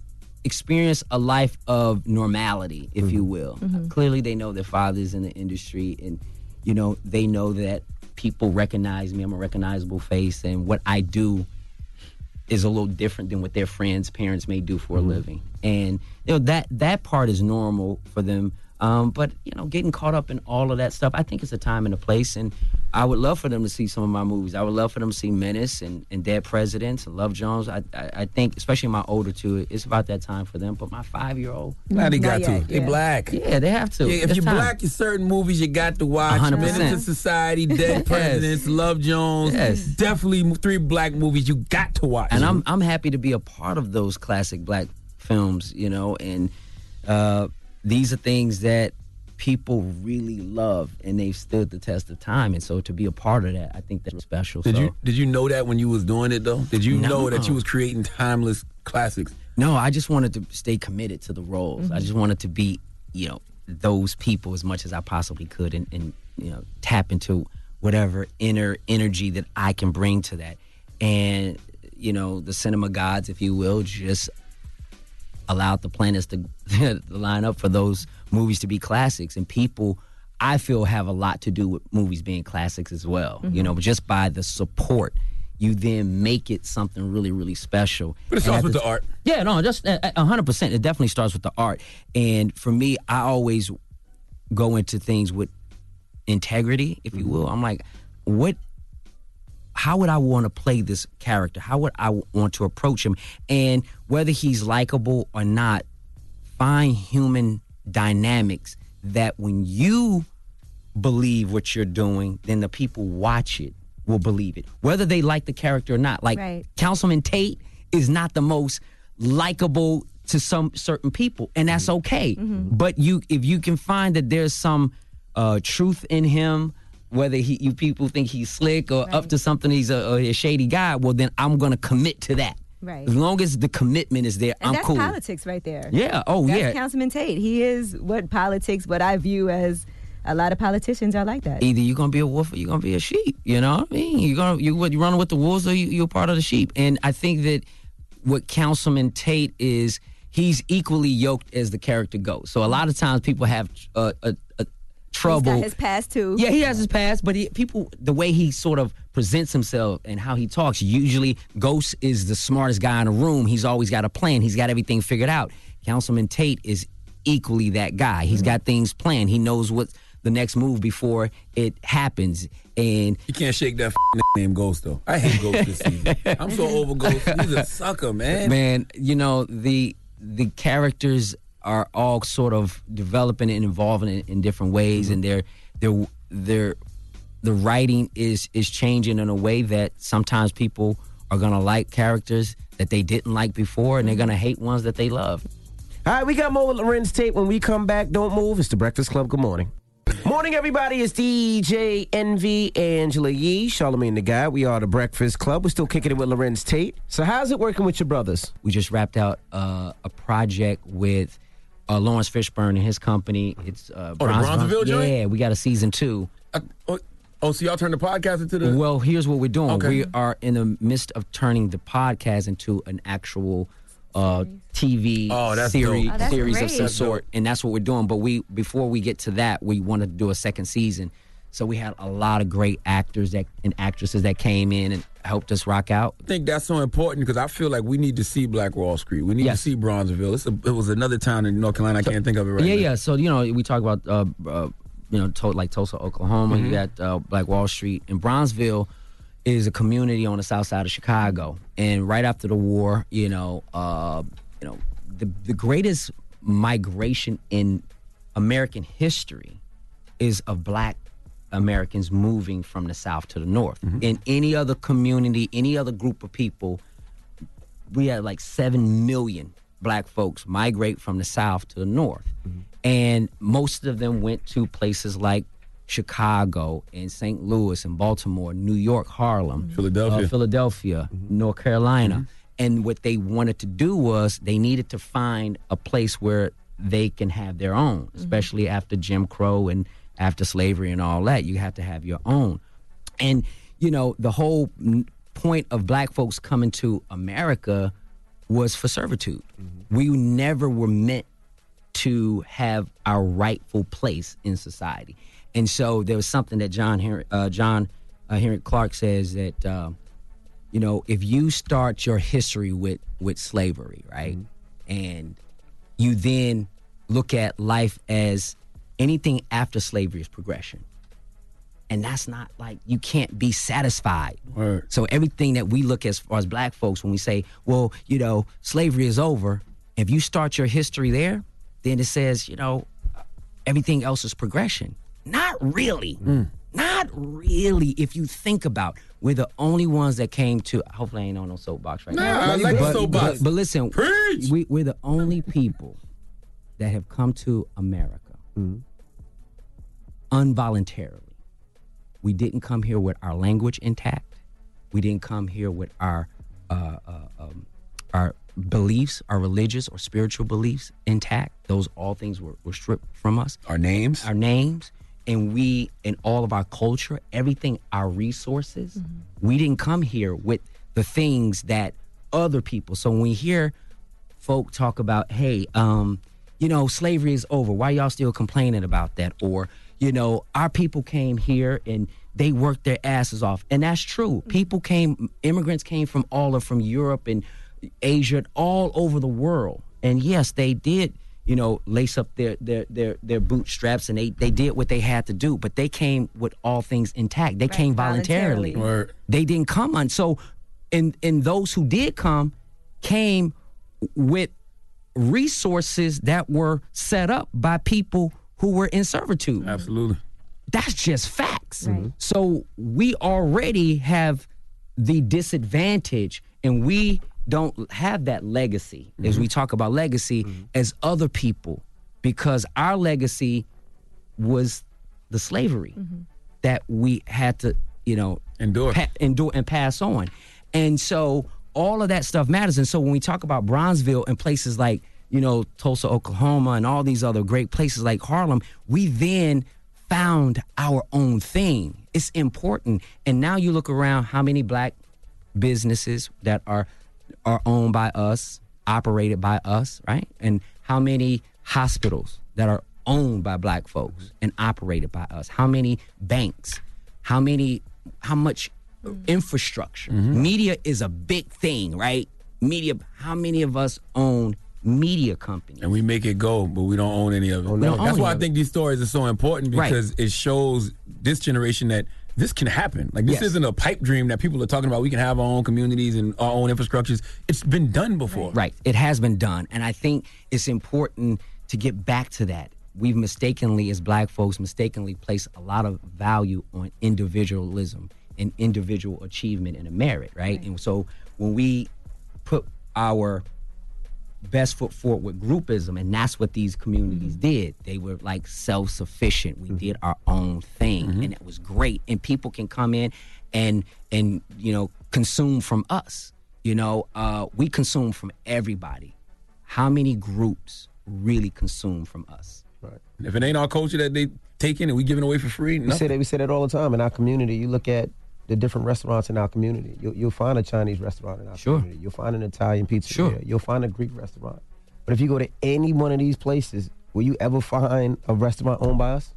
experience a life of normality, if mm-hmm. you will. Mm-hmm. Clearly, they know their father's in the industry, and, you know, they know that people recognize me. I'm a recognizable face, and what I do is a little different than what their friends, parents may do for mm-hmm. a living. And, you know, that, that part is normal for them. Um, but, you know, getting caught up in all of that stuff, I think it's a time and a place. And I would love for them to see some of my movies. I would love for them to see Menace and, and Dead Presidents and Love Jones. I, I I think, especially my older two, it's about that time for them. But my five-year-old. Now they got yet, to. Yeah. They black. Yeah, they have to. Yeah, if it's you're time. Black, you certain movies you got to watch. one hundred percent. Men into Society, Dead Presidents, yes. Love Jones. Yes. Definitely three black movies you got to watch. And I'm I'm happy to be a part of those classic black films, you know, and... uh these are things that people really love, and they've stood the test of time. And so to be a part of that, I think that's special. Did so. you did you know that when you was doing it, though? Did you no. know that you was creating timeless classics? No, I just wanted to stay committed to the roles. Mm-hmm. I just wanted to be, you know, those people as much as I possibly could and, and, you know, tap into whatever inner energy that I can bring to that. And, you know, the cinema gods, if you will, just... allowed the planets to line up for those movies to be classics. And people, I feel, have a lot to do with movies being classics as well. Mm-hmm. You know, just by the support, you then make it something really, really special. But it starts with the art. Yeah, no, just one hundred percent. It definitely starts with the art. And for me, I always go into things with integrity, if you will. I'm like, what... how would I want to play this character? How would I want to approach him? And whether he's likable or not, find human dynamics that when you believe what you're doing, then the people watch it will believe it, whether they like the character or not. Like right. Councilman Tate is not the most likable to some certain people, and that's okay. Mm-hmm. But you, if you can find that there's some uh, truth in him, whether he, you people think he's slick or right. up to something, he's a, a shady guy, well, then I'm going to commit to that. Right. As long as the commitment is there, and I'm that's cool. That's politics right there. Yeah. Oh, that's yeah. That's Councilman Tate. He is what politics, what I view as a lot of politicians are like that. Either you're going to be a wolf or you're going to be a sheep. You know what I mean? You're going to, you're, you're running with the wolves or you, you're part of the sheep. And I think that what Councilman Tate is, he's equally yoked as the character goes. So a lot of times people have a, a, a trouble. He's got his past too. Yeah, he has his past, but he, people, the way he sort of presents himself and how he talks, usually Ghost is the smartest guy in the room. He's always got a plan. He's got everything figured out. Councilman Tate is equally that guy. He's mm-hmm. got things planned. He knows what the next move before it happens. And you can't shake that f- name Ghost, though. I hate Ghost this season. I'm so over Ghost. He's a sucker, man. Man, you know, the the characters are all sort of developing and evolving in, in different ways, mm-hmm. and they're, they're, they're, the writing is is changing in a way that sometimes people are going to like characters that they didn't like before, and they're going to hate ones that they love. All right, we got more with Larenz Tate. When we come back, don't move. It's The Breakfast Club. Good morning. Morning, everybody. It's D J Envy, Angela Yee, Charlamagne the God. We are The Breakfast Club. We're still kicking it with Larenz Tate. So how's it working with your brothers? We just wrapped out uh, a project with... Uh, Lawrence Fishburne and his company. It's uh, oh, Bronze- the Bronzeville joint? Yeah, we got a season two. I, oh, oh, so y'all turned the podcast into the... Well, here's what we're doing. Okay. We are in the midst of turning the podcast into an actual uh, T V oh, that's series, oh, that's series great. Of some sort, and that's what we're doing. But we before we get to that, we wanted to do a second season. So we had a lot of great actors that and actresses that came in and helped us rock out. I think that's so important because I feel like we need to see Black Wall Street. We need yes. to see Bronzeville. It's a, it was another town in North Carolina. So, I can't think of it right yeah, now. Yeah, yeah. So, you know, we talk about, uh, uh, you know, to- like Tulsa, Oklahoma. Mm-hmm. You got uh, Black Wall Street. And Bronzeville is a community on the south side of Chicago. And right after the war, you know, uh, you know, the, the greatest migration in American history is of Black Americans moving from the South to the North. Mm-hmm. In any other community, any other group of people, we had like seven million Black folks migrate from the South to the North. Mm-hmm. And most of them went to places like Chicago and Saint Louis and Baltimore, New York, Harlem, mm-hmm. Philadelphia, uh, Philadelphia, mm-hmm. North Carolina. Mm-hmm. And what they wanted to do was they needed to find a place where they can have their own, especially mm-hmm. after Jim Crow and after slavery and all that. You have to have your own. And, you know, the whole point of Black folks coming to America was for servitude. Mm-hmm. We never were meant to have our rightful place in society. And so there was something that John Henry, uh, John uh, Henry Clark says that, uh, you know, if you start your history with, with slavery, right, mm-hmm. and you then look at life as anything after slavery is progression. And that's not like, you can't be satisfied. Word. So everything that we look at as far as black folks, when we say, well, you know, slavery is over, if you start your history there, then it says, you know, everything else is progression. Not really. Mm. Not really, if you think about, we're the only ones that came to, hopefully I ain't on no soapbox right nah, now. Nah, I like the soapbox. But, but listen, Preach. We, we're the only people that have come to America mm. involuntarily. We didn't come here with our language intact. We didn't come here with our uh, uh, um, our beliefs, our religious or spiritual beliefs intact. Those all things were, were stripped from us. Our names. Our names. And we, and all of our culture, everything, our resources. Mm-hmm. We didn't come here with the things that other people. So when we hear folk talk about, hey, um, you know, slavery is over. Why y'all still complaining about that? Or, you know, our people came here and they worked their asses off. And that's true. People came, immigrants came from all of, from Europe and Asia, all over the world. And yes, they did, you know, lace up their their their, their bootstraps, and they, they did what they had to do. But they came with all things intact. They right. came voluntarily. voluntarily. They didn't come on. So, and, and those who did come came with resources that were set up by people who were in servitude. Absolutely. That's just facts. Right. So we already have the disadvantage, and we don't have that legacy, mm-hmm. as we talk about legacy, mm-hmm. as other people, because our legacy was the slavery mm-hmm. that we had to, you know, endure. Pa- endure and pass on. And so all of that stuff matters. And so when we talk about Bronzeville and places like, you know, Tulsa, Oklahoma, and all these other great places like Harlem, we then found our own thing. It's important. And now you look around how many black businesses that are are owned by us, operated by us, right? And how many hospitals that are owned by black folks and operated by us? How many banks? How many, how much mm. infrastructure? Mm-hmm. Media is a big thing, right? Media, how many of us own media company, and we make it go, but we don't own any of it. That's why I think these stories are so important, because right. it shows this generation that this can happen. Like, this yes. isn't a pipe dream that people are talking about. We can have our own communities and our own infrastructures. It's been done before. Right. It has been done. And I think it's important to get back to that. We've mistakenly, as black folks, mistakenly placed a lot of value on individualism and individual achievement and a merit, right? right? And so when we put our best foot forward with groupism, and that's what these communities mm-hmm. did. They were like self-sufficient. We mm-hmm. did our own thing, mm-hmm. and it was great. And people can come in and and you know consume from us. You know, uh, we consume from everybody. How many groups really consume from us? Right. And if it ain't our culture that they taking and we giving away for free, nothing. we say that we say that all the time in our community. You look at the different restaurants in our community. You'll, you'll find a Chinese restaurant in our sure. community. You'll find an Italian pizza. Sure. Here. You'll find a Greek restaurant. But if you go to any one of these places, will you ever find a restaurant owned by us?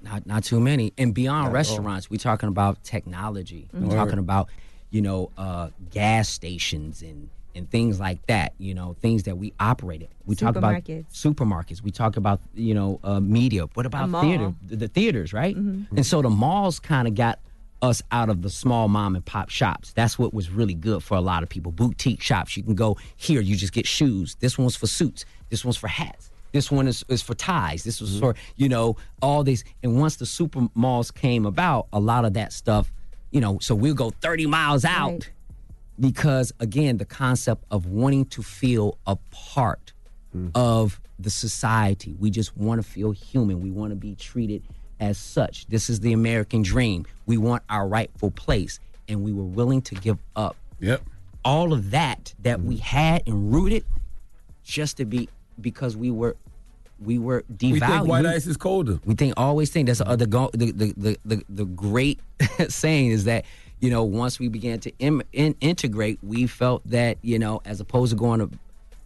Not not too many. And beyond not restaurants, we're talking about technology. Mm-hmm. We're talking about, you know, uh, gas stations and, and things like that, you know, things that we operate at. We talk about supermarkets. We talk about, you know, uh, media. What about theater? The, the theaters, right? Mm-hmm. And so the malls kind of got us out of the small mom and pop shops. That's what was really good for a lot of people. Boutique shops. You can go here, you just get shoes. This one's for suits. This one's for hats. This one is, is for ties. This was for, you know, all these. And once the super malls came about, a lot of that stuff, you know, so we'll go thirty miles out right. because, again, the concept of wanting to feel a part mm. of the society. We just want to feel human. We want to be treated as such. This is the American dream. We want our rightful place, and we were willing to give up yep. all of that that mm-hmm. we had and rooted just to be, because we were we were devalued. We think white we, ice is colder. We think always think that's the other go, the, the, the, the, the great saying is that you know, once we began to in, in, integrate, we felt that, you know, as opposed to going to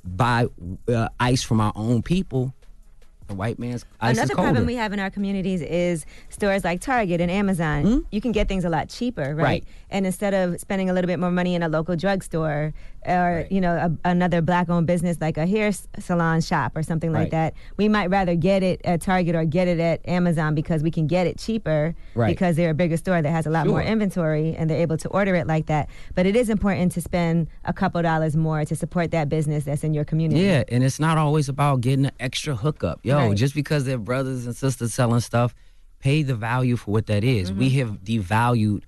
buy uh, ice from our own people, the white man's ice Another is colder. Problem we have in our communities is stores like Target and Amazon. Mm-hmm. You can get things a lot cheaper, right? right? And instead of spending a little bit more money in a local drugstore or, right. you know, a, another black-owned business like a hair salon shop or something right. like that, we might rather get it at Target or get it at Amazon because we can get it cheaper right. because they're a bigger store that has a lot sure. more inventory and they're able to order it like that. But it is important to spend a couple dollars more to support that business that's in your community. Yeah, and it's not always about getting an extra hookup. Yo, right. just because they're brothers and sisters selling stuff, pay the value for what that is. Mm-hmm. We have devalued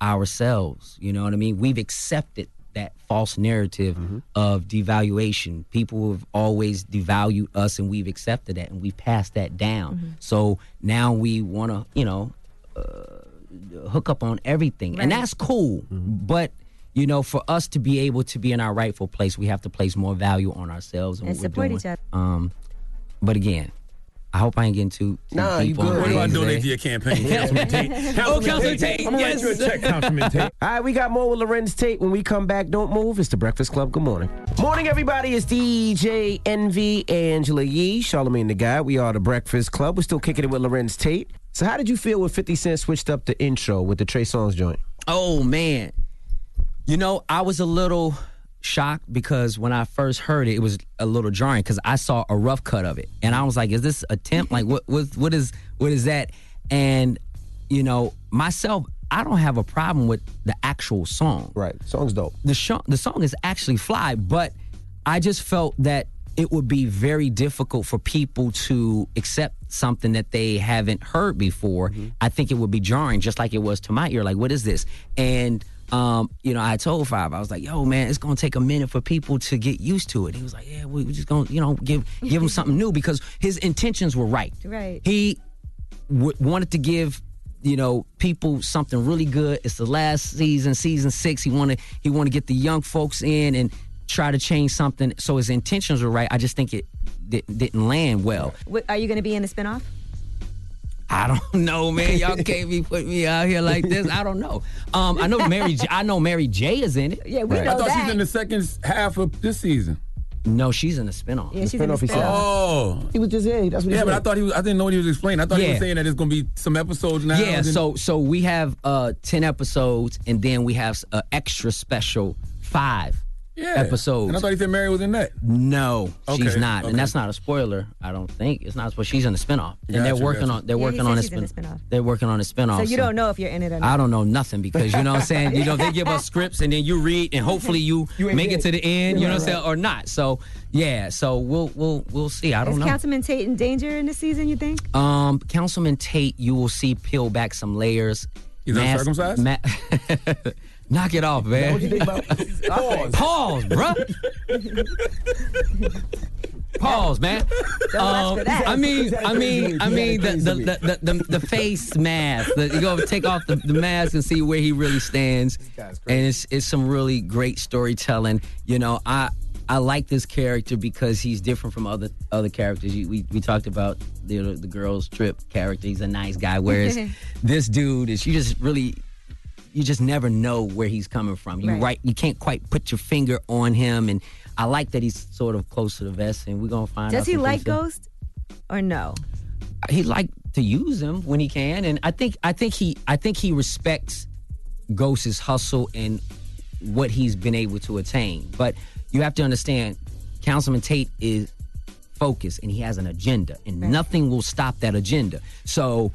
ourselves, you know what I mean? We've accepted that false narrative mm-hmm. of devaluation. People have always devalued us, and we've accepted that, and we've passed that down. Mm-hmm. So now we want to, you know, uh, hook up on everything. Right. And that's cool. Mm-hmm. But, you know, for us to be able to be in our rightful place, we have to place more value on ourselves. And, and support each other. Um, but again, I hope I ain't getting too, too nah, deep on it. What do I donate to your campaign? Councilman Tate. Oh, Councilman Tate. I'm going to write you a check, Councilman Tate. All right, we got more with Larenz Tate. When we come back, don't move. It's The Breakfast Club. Good morning. Morning, everybody. It's D J Envy, Angela Yee, Charlamagne the God. We are The Breakfast Club. We're still kicking it with Larenz Tate. So how did you feel when fifty Cent switched up the intro with the Trey Songz joint? Oh, man. You know, I was a little shocked because when I first heard it, it was a little jarring because I saw a rough cut of it. And I was like, is this attempt? Like, what, what, what is what is that? And, you know, myself, I don't have a problem with the actual song. Right. Song's dope. The, sh- the song is actually fly, but I just felt that it would be very difficult for people to accept something that they haven't heard before. Mm-hmm. I think it would be jarring, just like it was to my ear. Like, what is this? And Um, you know, I told Five, I was like, yo, man, it's going to take a minute for people to get used to it. He was like, yeah, we, we just going to, you know, give give him something new because his intentions were right. Right. He w- wanted to give, you know, people something really good. It's the last season, season six. He wanted, he wanted to get the young folks in and try to change something. So his intentions were right. I just think it di- didn't land well. What, are you going to be in the spinoff? I don't know, man. Y'all can't be putting me out here like this. I don't know. Um, I know Mary. J- I know Mary J is in it. Yeah, we right. know I thought that. She's in the second half of this season. No, she's in the spinoff. Yeah, the she's spinoff in the spinoff. Oh, he was just in. That's what he yeah, said. But I thought he was. I didn't know what he was explaining. I thought yeah. he was saying that it's going to be some episodes now. Yeah. So, so we have uh, ten episodes, and then we have an extra special five. Yeah. Episodes. And I thought he said Mary was in that. No, okay. she's not. Okay. And that's not a spoiler, I don't think. It's not a spoiler. She's in the spinoff. And gotcha, they're working gotcha. on they're yeah, working on a spin- spinoff. They're working on a spinoff. So you so. don't know if you're in it or not. I don't know nothing because you know what I'm saying? You know, they give us scripts and then you read and hopefully you, you make it to the end, you know right, what I'm right. saying, or not. So yeah, so we'll we'll we'll see. I don't Is know. Is Councilman Tate in danger in this season, you think? Um, Councilman Tate, you will see peel back some layers. He's mass, uncircumcised? Ma- Knock it off, man. What you think about pause? Pause, bruh. Pause, man. Um, I mean, I mean, I mean the the the, the, the, the face mask. The, you go take off the, the mask and see where he really stands. And it's it's some really great storytelling. You know, I I like this character because he's different from other other characters. You, we we talked about the the girls' trip character. He's a nice guy, whereas this dude is you just really. You just never know where he's coming from. You right. right, you can't quite put your finger on him, and I like that he's sort of close to the vest, and we're gonna find Does out. Does he like Ghost, or no? He like to use him when he can, and I think I think he I think he respects Ghost's hustle and what he's been able to attain. But you have to understand, Councilman Tate is focused, and he has an agenda, and right. nothing will stop that agenda. So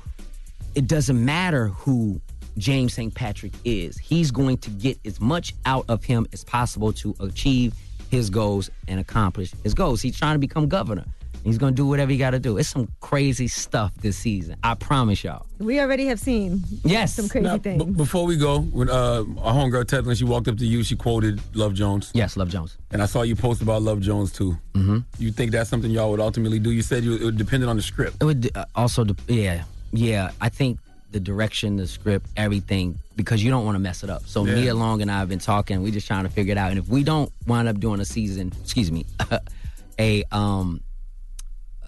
it doesn't matter who James Saint Patrick is. He's going to get as much out of him as possible to achieve his goals and accomplish his goals. He's trying to become governor. He's going to do whatever he got to do. It's some crazy stuff this season. I promise y'all. We already have seen yes. some crazy now, things. B- before we go, when uh, our homegirl Teslin, she walked up to you, she quoted Love Jones. Yes, Love Jones. And I saw you post about Love Jones, too. Mm-hmm. You think that's something y'all would ultimately do? You said you, it would depend on the script. It would uh, also, de- yeah. Yeah, I think the direction, the script, everything, because you don't want to mess it up. So yeah. Nia Long and I have been talking. We're just trying to figure it out. And if we don't wind up doing a season, excuse me, a um,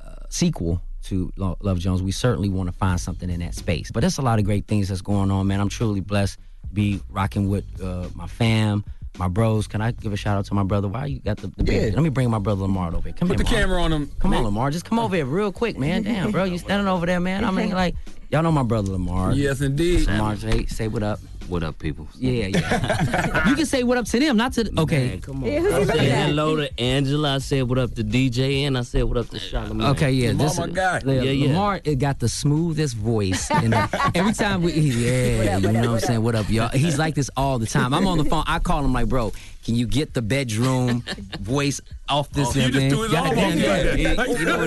uh, sequel to Lo- Love Jones, we certainly want to find something in that space. But there's a lot of great things that's going on, man. I'm truly blessed be rocking with uh, my fam, my bros. Can I give a shout out to my brother? Why you got the, the yeah. Let me bring my brother Lamar over here. Come Put here, the Lamar. camera on him. Come man. on, Lamar. Just come over here real quick, man. Damn, bro, you standing over there, man. I mean, like, y'all know my brother Lamar. Yes, indeed. Lamar, say, say what up. What up, people? Yeah, yeah. You can say what up to them, not to... The, okay. Man, come on. Yeah, I said hello to Angela. I said what up to D J, and I said what up to Charlamagne. Okay, yeah. Lamar, this, my guy. Yeah, yeah. Lamar it got the smoothest voice. In the, every time we... Yeah, what up, what you know up, what, what I'm saying? Up. What up, y'all? He's like this all the time. I'm on the phone. I call him like, bro, can you get the bedroom voice off this oh, man? You know what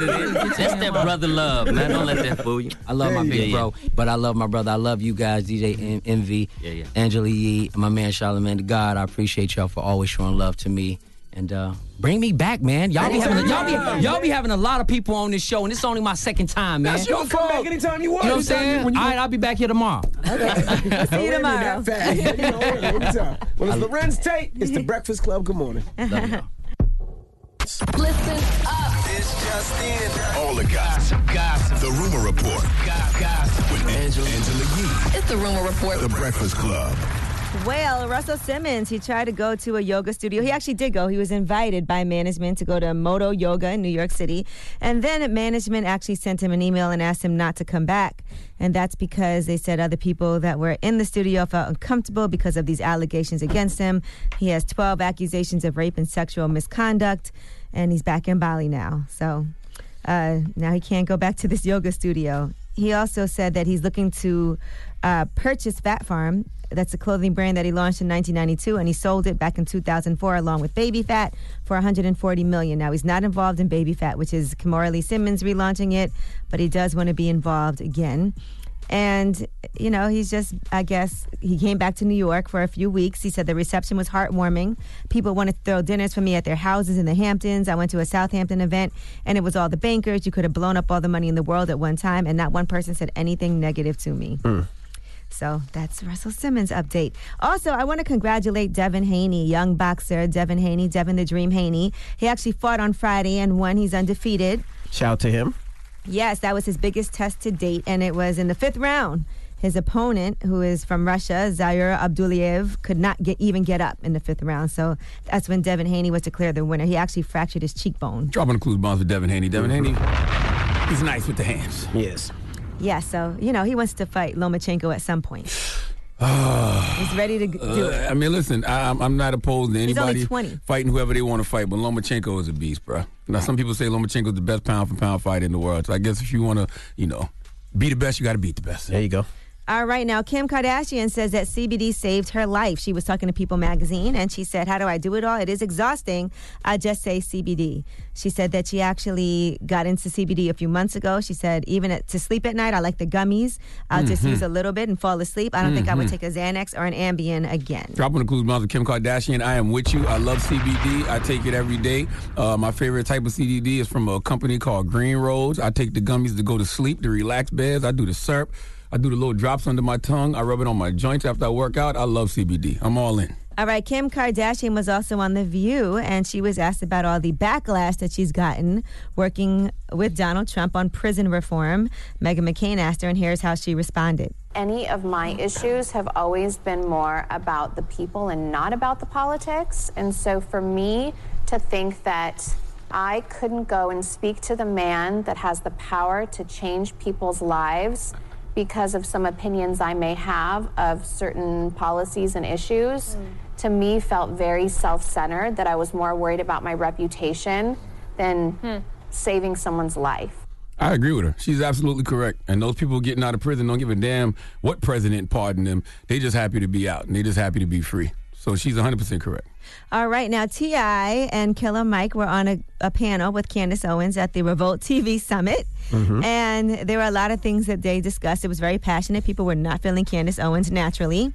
it is? That's that brother love, man. Don't let that fool you. I love my big yeah, bro, yeah. but I love my brother. I love you guys, D J Envy, yeah, yeah. Angela Yee, and my man Charlamagne the God. I appreciate y'all for always showing love to me. And uh, bring me back, man. Y'all be having a, y'all be y'all be having a lot of people on this show, and it's only my second time, man. That's your fault. Come back anytime you want. You know what I'm saying? All right, I'll be back here tomorrow. Okay. See you tomorrow. Fast. You know, anytime. Well, it's Larenz Tate. It's The Breakfast Club. Good morning. Love y'all. Listen up. It's just in. All the gossip. Gossip. The Rumor Report. Gossip. With Angela Yee. It's The Rumor Report. The Breakfast Club. Well, Russell Simmons, he tried to go to a yoga studio. He actually did go. He was invited by management to go to Moto Yoga in New York City. And then management actually sent him an email and asked him not to come back. And that's because they said other people that were in the studio felt uncomfortable because of these allegations against him. He has twelve accusations of rape and sexual misconduct, and he's back in Bali now. So uh, now he can't go back to this yoga studio. He also said that he's looking to uh, purchase Fat Farm. That's a clothing brand that he launched in nineteen ninety-two, and he sold it back in two thousand four along with Baby Fat for one hundred forty million dollars. Now, he's not involved in Baby Fat, which is Kimora Lee Simmons relaunching it, but he does want to be involved again. And, you know, he's just, I guess, he came back to New York for a few weeks. He said the reception was heartwarming. People wanted to throw dinners for me at their houses in the Hamptons. I went to a Southampton event, and it was all the bankers. You could have blown up all the money in the world at one time, and not one person said anything negative to me. Mm. So that's Russell Simmons' update. Also, I want to congratulate Devin Haney, young boxer Devin Haney, Devin the Dream Haney. He actually fought on Friday and won. He's undefeated. Shout out to him. Yes, that was his biggest test to date, and it was in the fifth round. His opponent, who is from Russia, Zaire Abdullayev, could not get, even get up in the fifth round. So that's when Devin Haney was declared the winner. He actually fractured his cheekbone. Dropping the clues bombs with Devin Haney. Devin Haney, he's nice with the hands. Yes. Yeah, so, you know, he wants to fight Lomachenko at some point. He's ready to do uh, it. I mean, listen, I, I'm not opposed to anybody fighting whoever they want to fight, but Lomachenko is a beast, bro. Now, right. Some people say Lomachenko is the best pound-for-pound fighter in the world, so I guess if you want to, you know, be the best, you got to beat the best. There you go. All right, now, Kim Kardashian says that C B D saved her life. She was talking to People magazine, and she said, how do I do it all? It is exhausting. I just say C B D. She said that she actually got into C B D a few months ago. She said, even at, to sleep at night, I like the gummies. I'll mm-hmm. just use a little bit and fall asleep. I don't mm-hmm. think I would take a Xanax or an Ambien again. Dropping the clues, Miles, Kim Kardashian, I am with you. I love C B D. I take it every day. Uh, my favorite type of C B D is from a company called Green Roads. I take the gummies to go to sleep, to relax beds. I do the syrup. I do the little drops under my tongue. I rub it on my joints after I work out. I love C B D. I'm all in. All right, Kim Kardashian was also on The View, and she was asked about all the backlash that she's gotten working with Donald Trump on prison reform. Meghan McCain asked her, and here's how she responded. Any of my issues have always been more about the people and not about the politics. And so for me to think that I couldn't go and speak to the man that has the power to change people's lives because of some opinions I may have of certain policies and issues, mm. to me felt very self-centered, that I was more worried about my reputation than hmm. saving someone's life. I agree with her. She's absolutely correct. And those people getting out of prison don't give a damn what president pardoned them. They just happy to be out, and they just happy to be free. So she's one hundred percent correct. All right, now T I and Killer Mike were on a, a panel with Candace Owens at the Revolt T V Summit, mm-hmm. and there were a lot of things that they discussed. It was very passionate. People were not feeling Candace Owens naturally.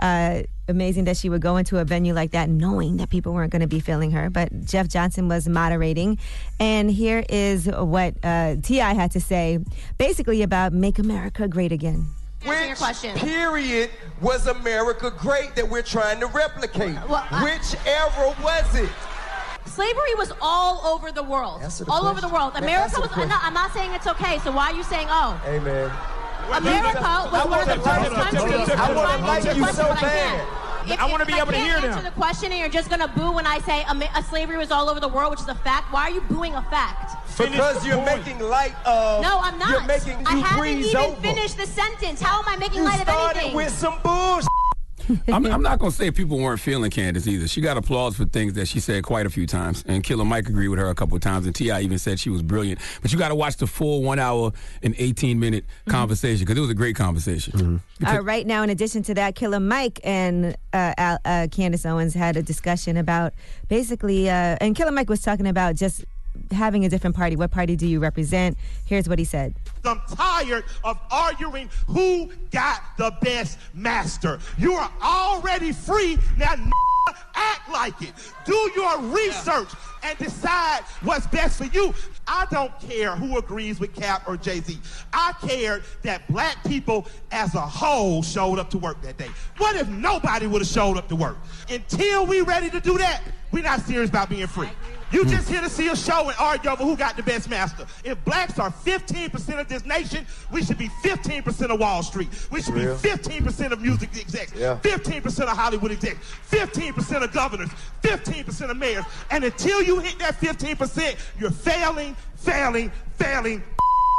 Uh, amazing that she would go into a venue like that knowing that people weren't going to be feeling her. But Jeff Johnson was moderating, and here is what uh, T I had to say, basically about Make America Great Again. Which period was America great that we're trying to replicate? Well, I, Which era was it? Slavery was all over the world. The all question. over the world. America was... No, I'm not saying it's okay, so why are you saying, oh? Amen. America was one of the first countries. I want to like you so bad. If, I want to be able to hear them. If I can't answer the question and you're just going to boo when I say a, a slavery was all over the world, which is a fact, why are you booing a fact? Because you're making light of... No, I'm not. You're making, I haven't even over. finished the sentence. How am I making you light of anything? You started with some bullshit. I'm, I'm not going to say people weren't feeling Candace either. She got applause for things that she said quite a few times. And Killer Mike agreed with her a couple of times. And T I even said she was brilliant. But you got to watch the full one hour and eighteen minute mm-hmm. conversation, because it was a great conversation. Mm-hmm. All right, now, in addition to that, Killer Mike and uh, Al, uh, Candace Owens had a discussion about basically, uh, and Killer Mike was talking about just having a different party. What party do you represent? Here's what he said. I'm tired of arguing who got the best master. You are already free. Now act like it. Do your research and decide what's best for you. I don't care who agrees with Cap or Jay-Z. I cared that black people as a whole showed up to work that day. What if nobody would have showed up to work? Until we're ready to do that, we're not serious about being free. You just here to see a show and argue over who got the best master. If blacks are fifteen percent of this nation, we should be fifteen percent of Wall Street. We should be fifteen percent of music execs, fifteen percent of Hollywood execs, fifteen percent of governors, fifteen percent of mayors. And until you hit that fifteen percent, you're failing, failing, failing,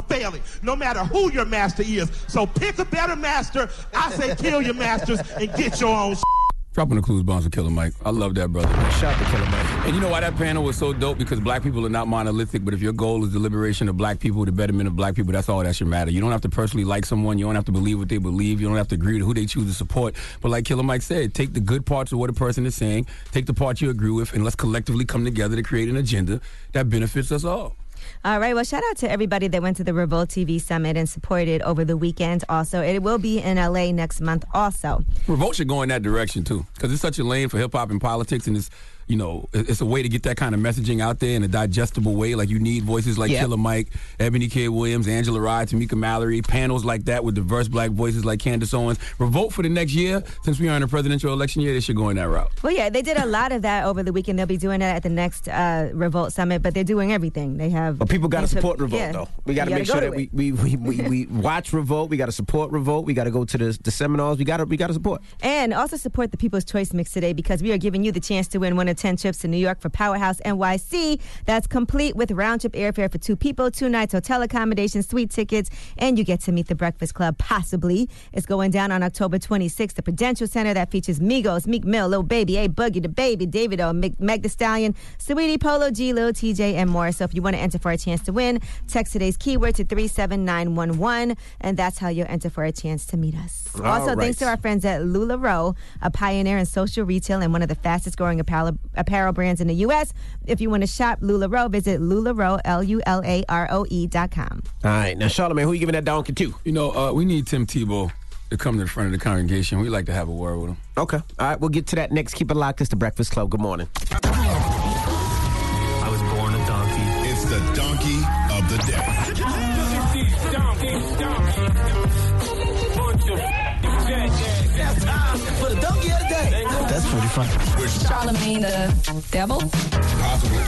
failing, no matter who your master is. So pick a better master. I say kill your masters and get your own shit. Dropping the clues bombs with Killer Mike. I love that, brother. Shout out to Killer Mike. And you know why that panel was so dope? Because black people are not monolithic, but if your goal is the liberation of black people, the betterment of black people, that's all that should matter. You don't have to personally like someone. You don't have to believe what they believe. You don't have to agree with who they choose to support. But like Killer Mike said, take the good parts of what a person is saying, take the part you agree with, and let's collectively come together to create an agenda that benefits us all. All right, well, shout out to everybody that went to the Revolt T V Summit and supported over the weekend also. It will be in L A next month also. Revolt should go in that direction, too, because it's such a lane for hip-hop and politics, and it's, you know, it's a way to get that kind of messaging out there in a digestible way. Like, you need voices like yep. Killer Mike, Ebony K. Williams, Angela Rye, Tamika Mallory, panels like that with diverse black voices like Candace Owens. Revolt for the next year, since we are in a presidential election year, they should go in that route. Well, yeah, they did a lot of that over the weekend. They'll be doing that at the next uh, Revolt Summit, but they're doing everything. They have... But people got to support Revolt, yeah. though. We got to make sure that we, we, we, we, we watch Revolt. We got to support Revolt. We got to go to the, the seminars. We got to we got to support. And also support the People's Choice Mix today, because we are giving you the chance to win one of ten trips to New York for Powerhouse N Y C. That's complete with round-trip airfare for two people, two nights, hotel accommodations, suite tickets, and you get to meet the Breakfast Club, possibly. It's going down on October twenty-sixth, the Prudential Center, that features Migos, Meek Mill, Lil Baby, A Boogie, The Baby, David O, Meg, Meg Thee Stallion, Saweetie, Polo G, Lil T J, and more. So if you want to enter for a chance to win, text today's keyword to three seven nine one one, and that's how you'll enter for a chance to meet us. All also, right. Thanks to our friends at LuLaRoe, a pioneer in social retail and one of the fastest-growing apparel, apparel brands in the U S If you want to shop LuLaRoe, visit LuLaRoe, L U L A R O E dot com. All right. Now, Charlamagne, who are you giving that donkey to? You know, uh, we need Tim Tebow to come to the front of the congregation. We'd like to have a word with him. Okay. All right. We'll get to that next. Keep it locked. It's The Breakfast Club. Good morning. I was born a donkey. It's the donkey of the day. That's time for the donkey of the day. That's pretty funny. Charlamagne the devil? Possibly.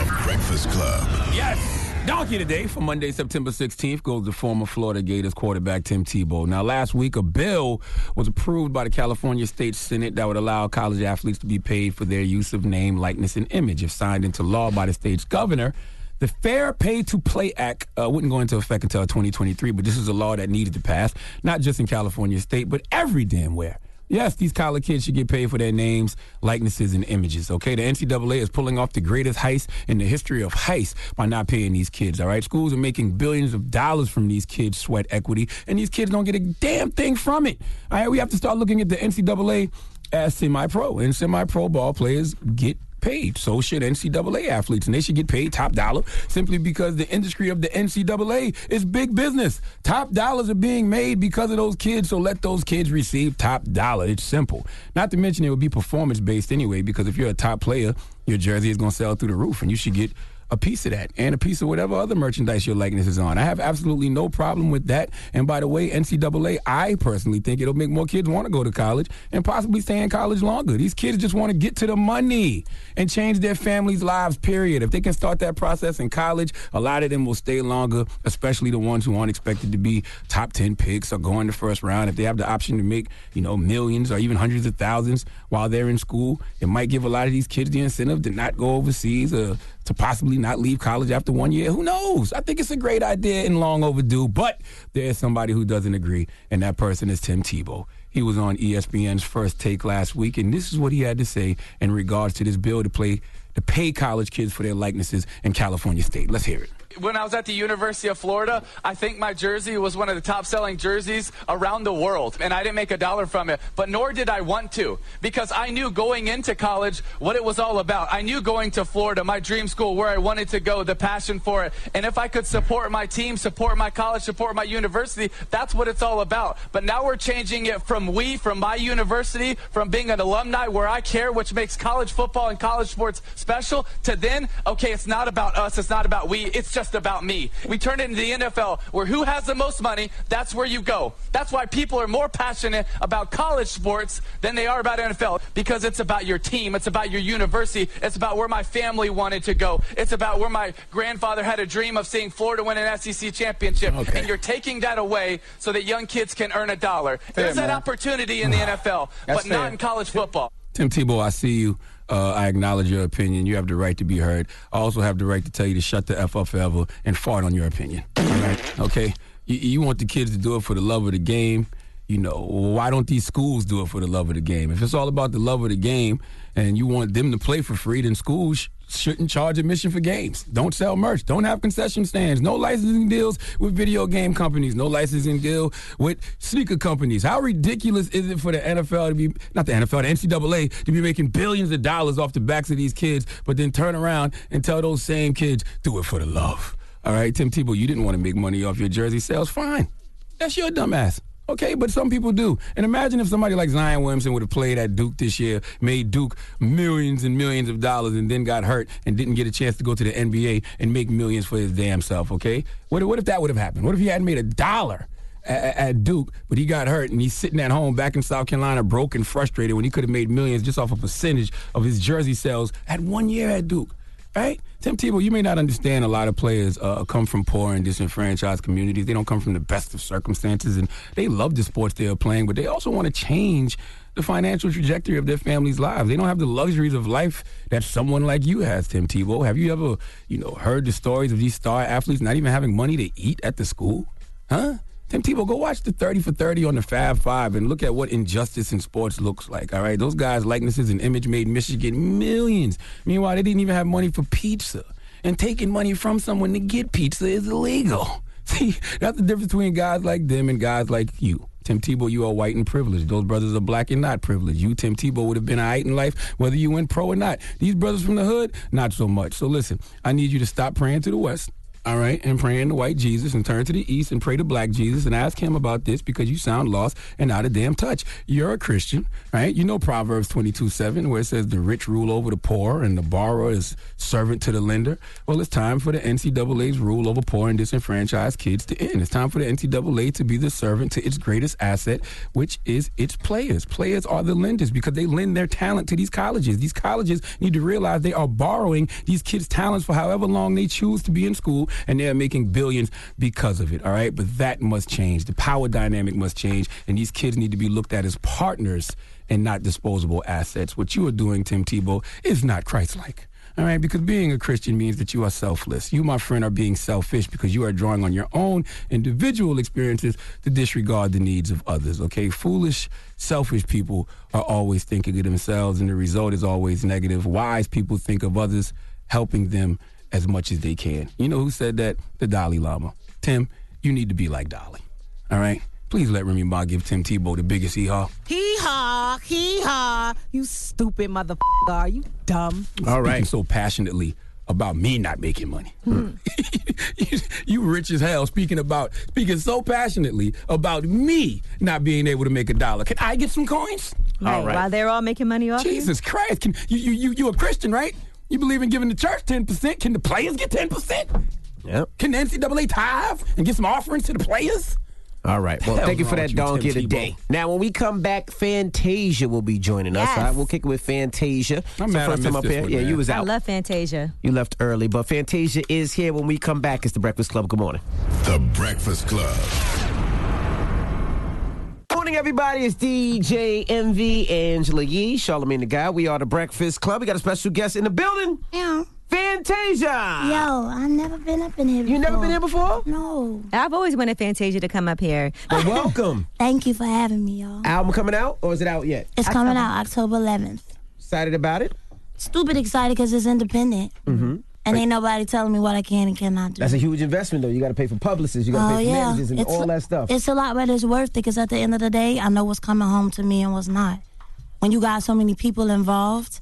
The Breakfast Club. Yes. Donkey today for Monday, September sixteenth, goes to former Florida Gators quarterback Tim Tebow. Now, last week, a bill was approved by the California State Senate that would allow college athletes to be paid for their use of name, likeness, and image. If signed into law by the state's governor, the Fair Pay to Play Act uh, wouldn't go into effect until twenty twenty-three, but this is a law that needed to pass, not just in California State, but every damn where. Yes, these college kids should get paid for their names, likenesses, and images, okay? The N C double A is pulling off the greatest heist in the history of heists by not paying these kids, all right? Schools are making billions of dollars from these kids' sweat equity, and these kids don't get a damn thing from it, all right? We have to start looking at the N C double A as semi-pro, and semi-pro ball players get paid. So should N C double A athletes, and they should get paid top dollar simply because the industry of the N C double A is big business. Top dollars are being made because of those kids, so let those kids receive top dollar. It's simple. Not to mention it would be performance-based anyway, because if you're a top player, your jersey is going to sell through the roof, and you should get a piece of that and a piece of whatever other merchandise your likeness is on. I have absolutely no problem with that. And by the way, N C double A, I personally think it'll make more kids want to go to college and possibly stay in college longer. These kids just want to get to the money and change their families' lives, period. If they can start that process in college, a lot of them will stay longer, especially the ones who aren't expected to be top ten picks or going the first round. If they have the option to make, you know, millions or even hundreds of thousands while they're in school, it might give a lot of these kids the incentive to not go overseas or to possibly not leave college after one year. Who knows? I think it's a great idea and long overdue, but there is somebody who doesn't agree, and that person is Tim Tebow. He was on E S P N's First Take last week, and this is what he had to say in regards to this bill to play to pay college kids for their likenesses in California State. Let's hear it. When I was at the University of Florida, I think my jersey was one of the top-selling jerseys around the world, and I didn't make a dollar from it, but nor did I want to, because I knew going into college what it was all about. I knew going to Florida, my dream school, where I wanted to go, the passion for it, and if I could support my team, support my college, support my university, that's what it's all about. But now we're changing it from we, from my university, from being an alumni where I care, which makes college football and college sports special, to then, okay, it's not about us, it's not about we, it's just about me. We turn it into the N F L, where who has the most money, that's where you go. That's why people are more passionate about college sports than they are about N F L, because it's about your team, it's about your university, it's about where my family wanted to go, it's about where my grandfather had a dream of seeing Florida win an S E C championship. Okay. And you're taking that away so that young kids can earn a dollar. Fair, There's man. that opportunity in the N F L, that's but fair. Not in college football. Tim Tebow, I see you. Uh, I acknowledge your opinion. You have the right to be heard. I also have the right to tell you to shut the F up forever and fart on your opinion. All right? Okay? You, you want the kids to do it for the love of the game. You know, why don't these schools do it for the love of the game? If it's all about the love of the game and you want them to play for free, then schools shouldn't charge admission for games. Don't sell merch. Don't have concession stands. No licensing deals with video game companies. No licensing deal with sneaker companies. How ridiculous is it for the N F L to be, not the N F L, the N C double A, to be making billions of dollars off the backs of these kids, but then turn around and tell those same kids, do it for the love. All right, Tim Tebow, you didn't want to make money off your jersey sales. Fine. That's your dumbass. Okay, but some people do. And imagine if somebody like Zion Williamson would have played at Duke this year, made Duke millions and millions of dollars, and then got hurt and didn't get a chance to go to the N B A and make millions for his damn self, okay? What, what if that would have happened? What if he hadn't made a dollar at, at Duke, but he got hurt and he's sitting at home back in South Carolina broke and frustrated when he could have made millions just off a percentage of his jersey sales at one year at Duke? Right? Tim Tebow, you may not understand a lot of players uh, come from poor and disenfranchised communities. They don't come from the best of circumstances, and they love the sports they are playing, but they also want to change the financial trajectory of their families' lives. They don't have the luxuries of life that someone like you has, Tim Tebow. Have you ever, you know, heard the stories of these star athletes not even having money to eat at the school? Huh? Tim Tebow, go watch the thirty for thirty on the Fab Five and look at what injustice in sports looks like, all right? Those guys' likenesses and image made Michigan millions. Meanwhile, they didn't even have money for pizza. And taking money from someone to get pizza is illegal. See, that's the difference between guys like them and guys like you. Tim Tebow, you are white and privileged. Those brothers are black and not privileged. You, Tim Tebow, would have been all right in life, whether you went pro or not. These brothers from the hood, not so much. So listen, I need you to stop praying to the West. All right, and praying to white Jesus and turn to the East and pray to black Jesus and ask him about this because you sound lost and out of damn touch. You're a Christian, right? You know Proverbs twenty-two seven where it says the rich rule over the poor and the borrower is servant to the lender. Well, it's time for the N C double A's rule over poor and disenfranchised kids to end. It's time for the N C double A to be the servant to its greatest asset, which is its players. Players are the lenders because they lend their talent to these colleges. These colleges need to realize they are borrowing these kids' talents for however long they choose to be in school, and they're making billions because of it, all right? But that must change. The power dynamic must change, and these kids need to be looked at as partners and not disposable assets. What you are doing, Tim Tebow, is not Christ-like, all right? Because being a Christian means that you are selfless. You, my friend, are being selfish because you are drawing on your own individual experiences to disregard the needs of others, okay? Foolish, selfish people are always thinking of themselves, and the result is always negative. Wise people think of others, helping them as much as they can. You know who said that? The Dalai Lama. Tim, you need to be like Dalai. All right? Please let Remy Ma give Tim Tebow the biggest hee-haw. Hee-haw, hee-haw. You stupid motherfucker. Are you dumb? All right. Speaking so passionately about me not making money. Hmm. you, you rich as hell speaking about, speaking so passionately about me not being able to make a dollar. Can I get some coins? Right, all right. While they're all making money off Jesus you? Christ. Can, you, you, you a Christian, right? You believe in giving the church ten percent. Can the players get ten percent? Yep. Can the N C double A tithe and get some offerings to the players? All right. Well, thank you for that donkey of the day. Now, when we come back, Fantasia will be joining yes. us. All right? We'll kick it with Fantasia. I'm mad I missed this one, yeah, man. You was out. I love Fantasia. You left early, but Fantasia is here when we come back. It's The Breakfast Club. Good morning. The Breakfast Club. Good morning, everybody. It's D J Envy, Angela Yee, Charlamagne the God. We are The Breakfast Club. We got a special guest in the building. Yeah. Fantasia! Yo, I've never been up in here before. You never been here before? No. I've always wanted Fantasia to come up here. Well, welcome. Thank you for having me, y'all. Album coming out, or is it out yet? It's coming out October eleventh. Excited about it? Stupid excited because it's independent. Mm-hmm. And ain't nobody telling me what I can and cannot do. That's a huge investment, though. You got to pay for publicists. You got to oh, pay for yeah. managers and it's all that stuff. It's a lot, but it's worth it because at the end of the day, I know what's coming home to me and what's not. When you got so many people involved,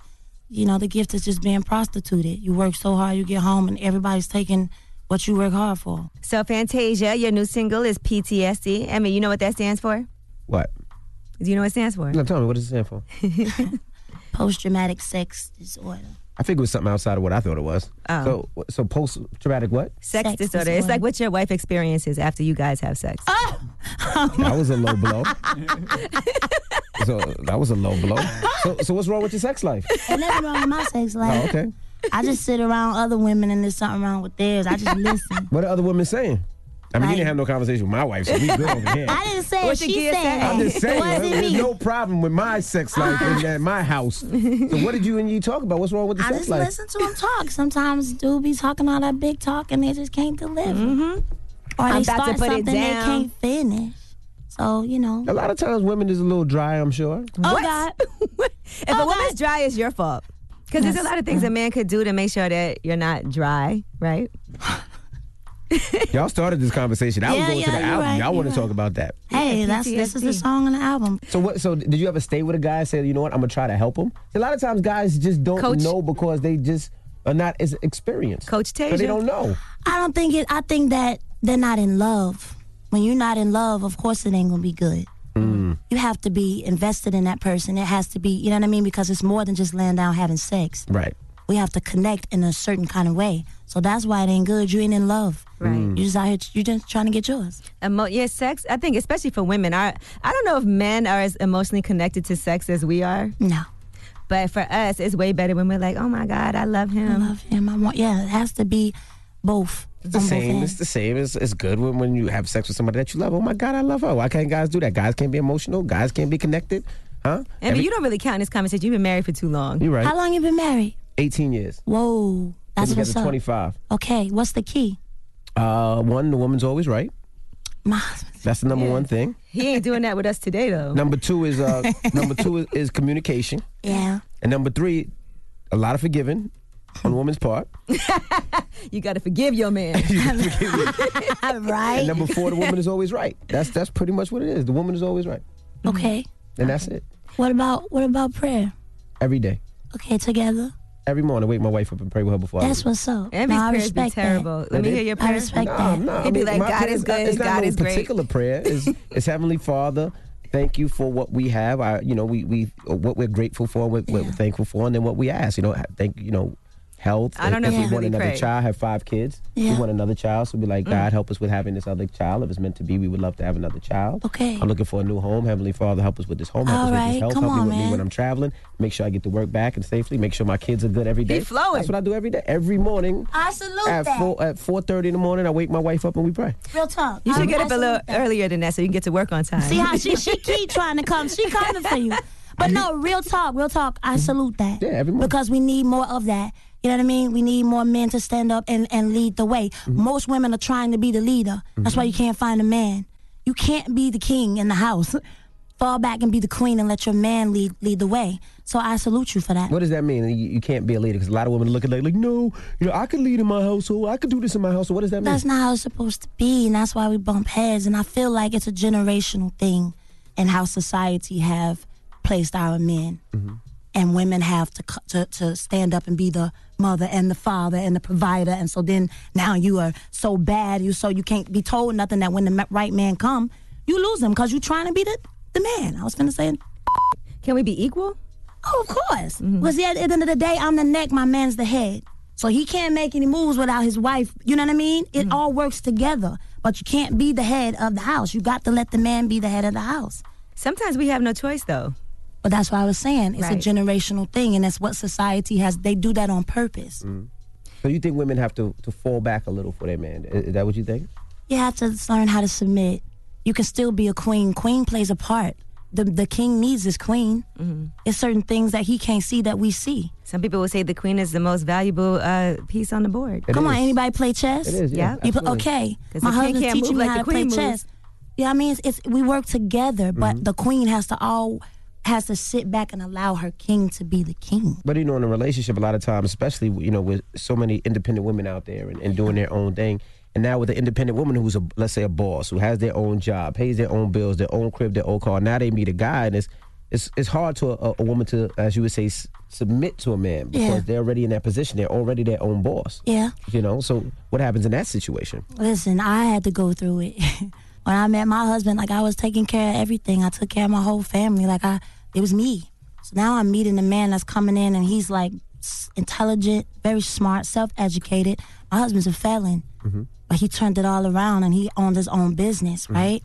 you know, the gift is just being prostituted. You work so hard, you get home, and everybody's taking what you work hard for. So, Fantasia, your new single is P T S D. I mean, you know what that stands for? What? Do you know what it stands for? No, tell me, what does it stand for? Post-traumatic sex disorder. I figured it was something outside of what I thought it was. Oh. So, so post-traumatic what? Sex, sex disorder. disorder. It's like what your wife experiences after you guys have sex. Oh! That was a low blow. So that was a low blow. So, so what's wrong with your sex life? There's nothing wrong with my sex life. Oh, okay. I just sit around other women and there's something wrong with theirs. I just listen. What are other women saying? I mean, like, you didn't have no conversation with my wife, so we good over here. I didn't say what she said. said. I'm just saying, well, there's no problem with my sex life in, at my house. So what did you and you talk about? What's wrong with the I sex life? I just listen to them talk. Sometimes dudes be talking all that big talk and they just can't deliver. Mm-hmm. Or they I'm start about to put something it down. They can't finish. So, you know. A lot of times women is a little dry, I'm sure. Oh, what? God. If oh, a woman's God. dry, it's your fault. Because yes. there's a lot of things a man could do to make sure that you're not dry, right? Y'all started this conversation. I yeah, was going yeah, to the album. Right, Y'all want right. to talk about that. Hey, that's this is the song on the album. So what? So did you ever stay with a guy and say, you know what, I'm going to try to help him? A lot of times guys just don't Coach. know because they just are not as experienced. Coach Tasia. But they don't know. I don't think it, I think that they're not in love. When you're not in love, of course it ain't going to be good. Mm. You have to be invested in that person. It has to be, you know what I mean? Because it's more than just laying down having sex. Right. We have to connect in a certain kind of way. So that's why it ain't good. You ain't in love. Right. Mm. You just out here, you just trying to get yours. Emo- yeah, sex, I think, especially for women. I, I don't know if men are as emotionally connected to sex as we are. No. But for us, it's way better when we're like, oh, my God, I love him. I love him. I want, yeah, it has to be both. It's the same. It's the same. It's, it's good when, when you have sex with somebody that you love. Oh, my God, I love her. Why can't guys do that? Guys can't be emotional. Guys can't be connected. Huh? I mean, Every- you don't really count this conversation. You've been married for too long. You're right. How long you been married? eighteen years. Whoa. That's what's up. twenty-five. Okay. What's the key? Uh, one, the woman's always right. My. That's the number yeah. one thing. He ain't doing that with us today, though. Number two is uh, number two is, is communication. Yeah. And number three, a lot of forgiving. On a woman's part. You gotta forgive your man. You gotta forgive your man. Right. And number four, the woman is always right. That's that's pretty much what it is. The woman is always right. Okay. And that's it. What about what about prayer? Every day. Okay, together. Every morning, I wake my wife up and pray with her before I That's what's up. Every no, prayer be terrible. That. Let me hear your prayer. I respect no, that. No, no. It'd be like, God is good, it's God no is great. It's not a particular prayer. It's, it's Heavenly Father. Thank you for what we have. I, you know, we we what we're grateful for, what, yeah. what we're thankful for, and then what we ask. You know, thank you know. Health. I don't know if, if yeah. we want another child, have five kids. Yeah. We want another child, so we'd be like, God, mm. help us with having this other child. If it's meant to be, we would love to have another child. Okay. I'm looking for a new home. Heavenly Father, help us with this home. Help All us right. with this health. Come help on, me with man. me when I'm traveling. Make sure I get to work back and safely. Make sure my kids are good every day. He's flowing. That's what I do every day. Every morning. I salute at that. Four, at four thirty in the morning, I wake my wife up and we pray. Real talk. You should I get up a little that. earlier than that so you can get to work on time. See how she, she keep trying to come. She coming for you. But no, real talk, real talk, I salute that. Yeah, every morning. Because we need more of that. You know what I mean? We need more men to stand up and, and lead the way. Mm-hmm. Most women are trying to be the leader. Mm-hmm. That's why you can't find a man. You can't be the king in the house. Fall back and be the queen and let your man lead lead the way. So I salute you for that. What does that mean? You, you can't be a leader because a lot of women look at like, like, no, you know, I could lead in my household. I could do this in my household. What does that mean? That's not how it's supposed to be, and that's why we bump heads. And I feel like it's a generational thing in how society have placed our men. Mm-hmm. And women have to, to to stand up and be the mother and the father and the provider. And so then now you are so bad, you so you can't be told nothing that when the right man come, you lose him because you're trying to be the, the man. I was going to say. Can we be equal? Oh, of course. Mm-hmm. Because at the end of the day, I'm the neck, my man's the head. So he can't make any moves without his wife. You know what I mean? It mm-hmm. all works together. But you can't be the head of the house. You got to let the man be the head of the house. Sometimes we have no choice, though. But that's what I was saying. It's right. a generational thing, and that's what society has. They do that on purpose. Mm. So you think women have to, to fall back a little for their man? Is that what you think? You have to learn how to submit. You can still be a queen. Queen plays a part. The the king needs his queen. Mm-hmm. It's certain things that he can't see that we see. Some people will say the queen is the most valuable uh, piece on the board. It Come is. on, anybody play chess? It is, yeah. Yep. Pl- okay, my husband's can't teaching me like how to play moves. chess. Yeah, I mean, it's, it's we work together, but mm-hmm. the queen has to all has to sit back and allow her king to be the king. But, you know, in a relationship, a lot of times, especially, you know, with so many independent women out there and, and doing their own thing, and now with an independent woman who's, a, let's say, a boss, who has their own job, pays their own bills, their own crib, their own car, now they meet a guy, and it's it's, it's hard to a, a woman to, as you would say, s- submit to a man because yeah. they're already in that position. They're already their own boss. Yeah. You know, so what happens in that situation? Listen, I had to go through it. When I met my husband, like, I was taking care of everything. I took care of my whole family. Like, I, it was me. So now I'm meeting a man that's coming in, and he's, like, intelligent, very smart, self-educated. My husband's a felon. Mm-hmm. But he turned it all around, and he owned his own business, mm-hmm. right?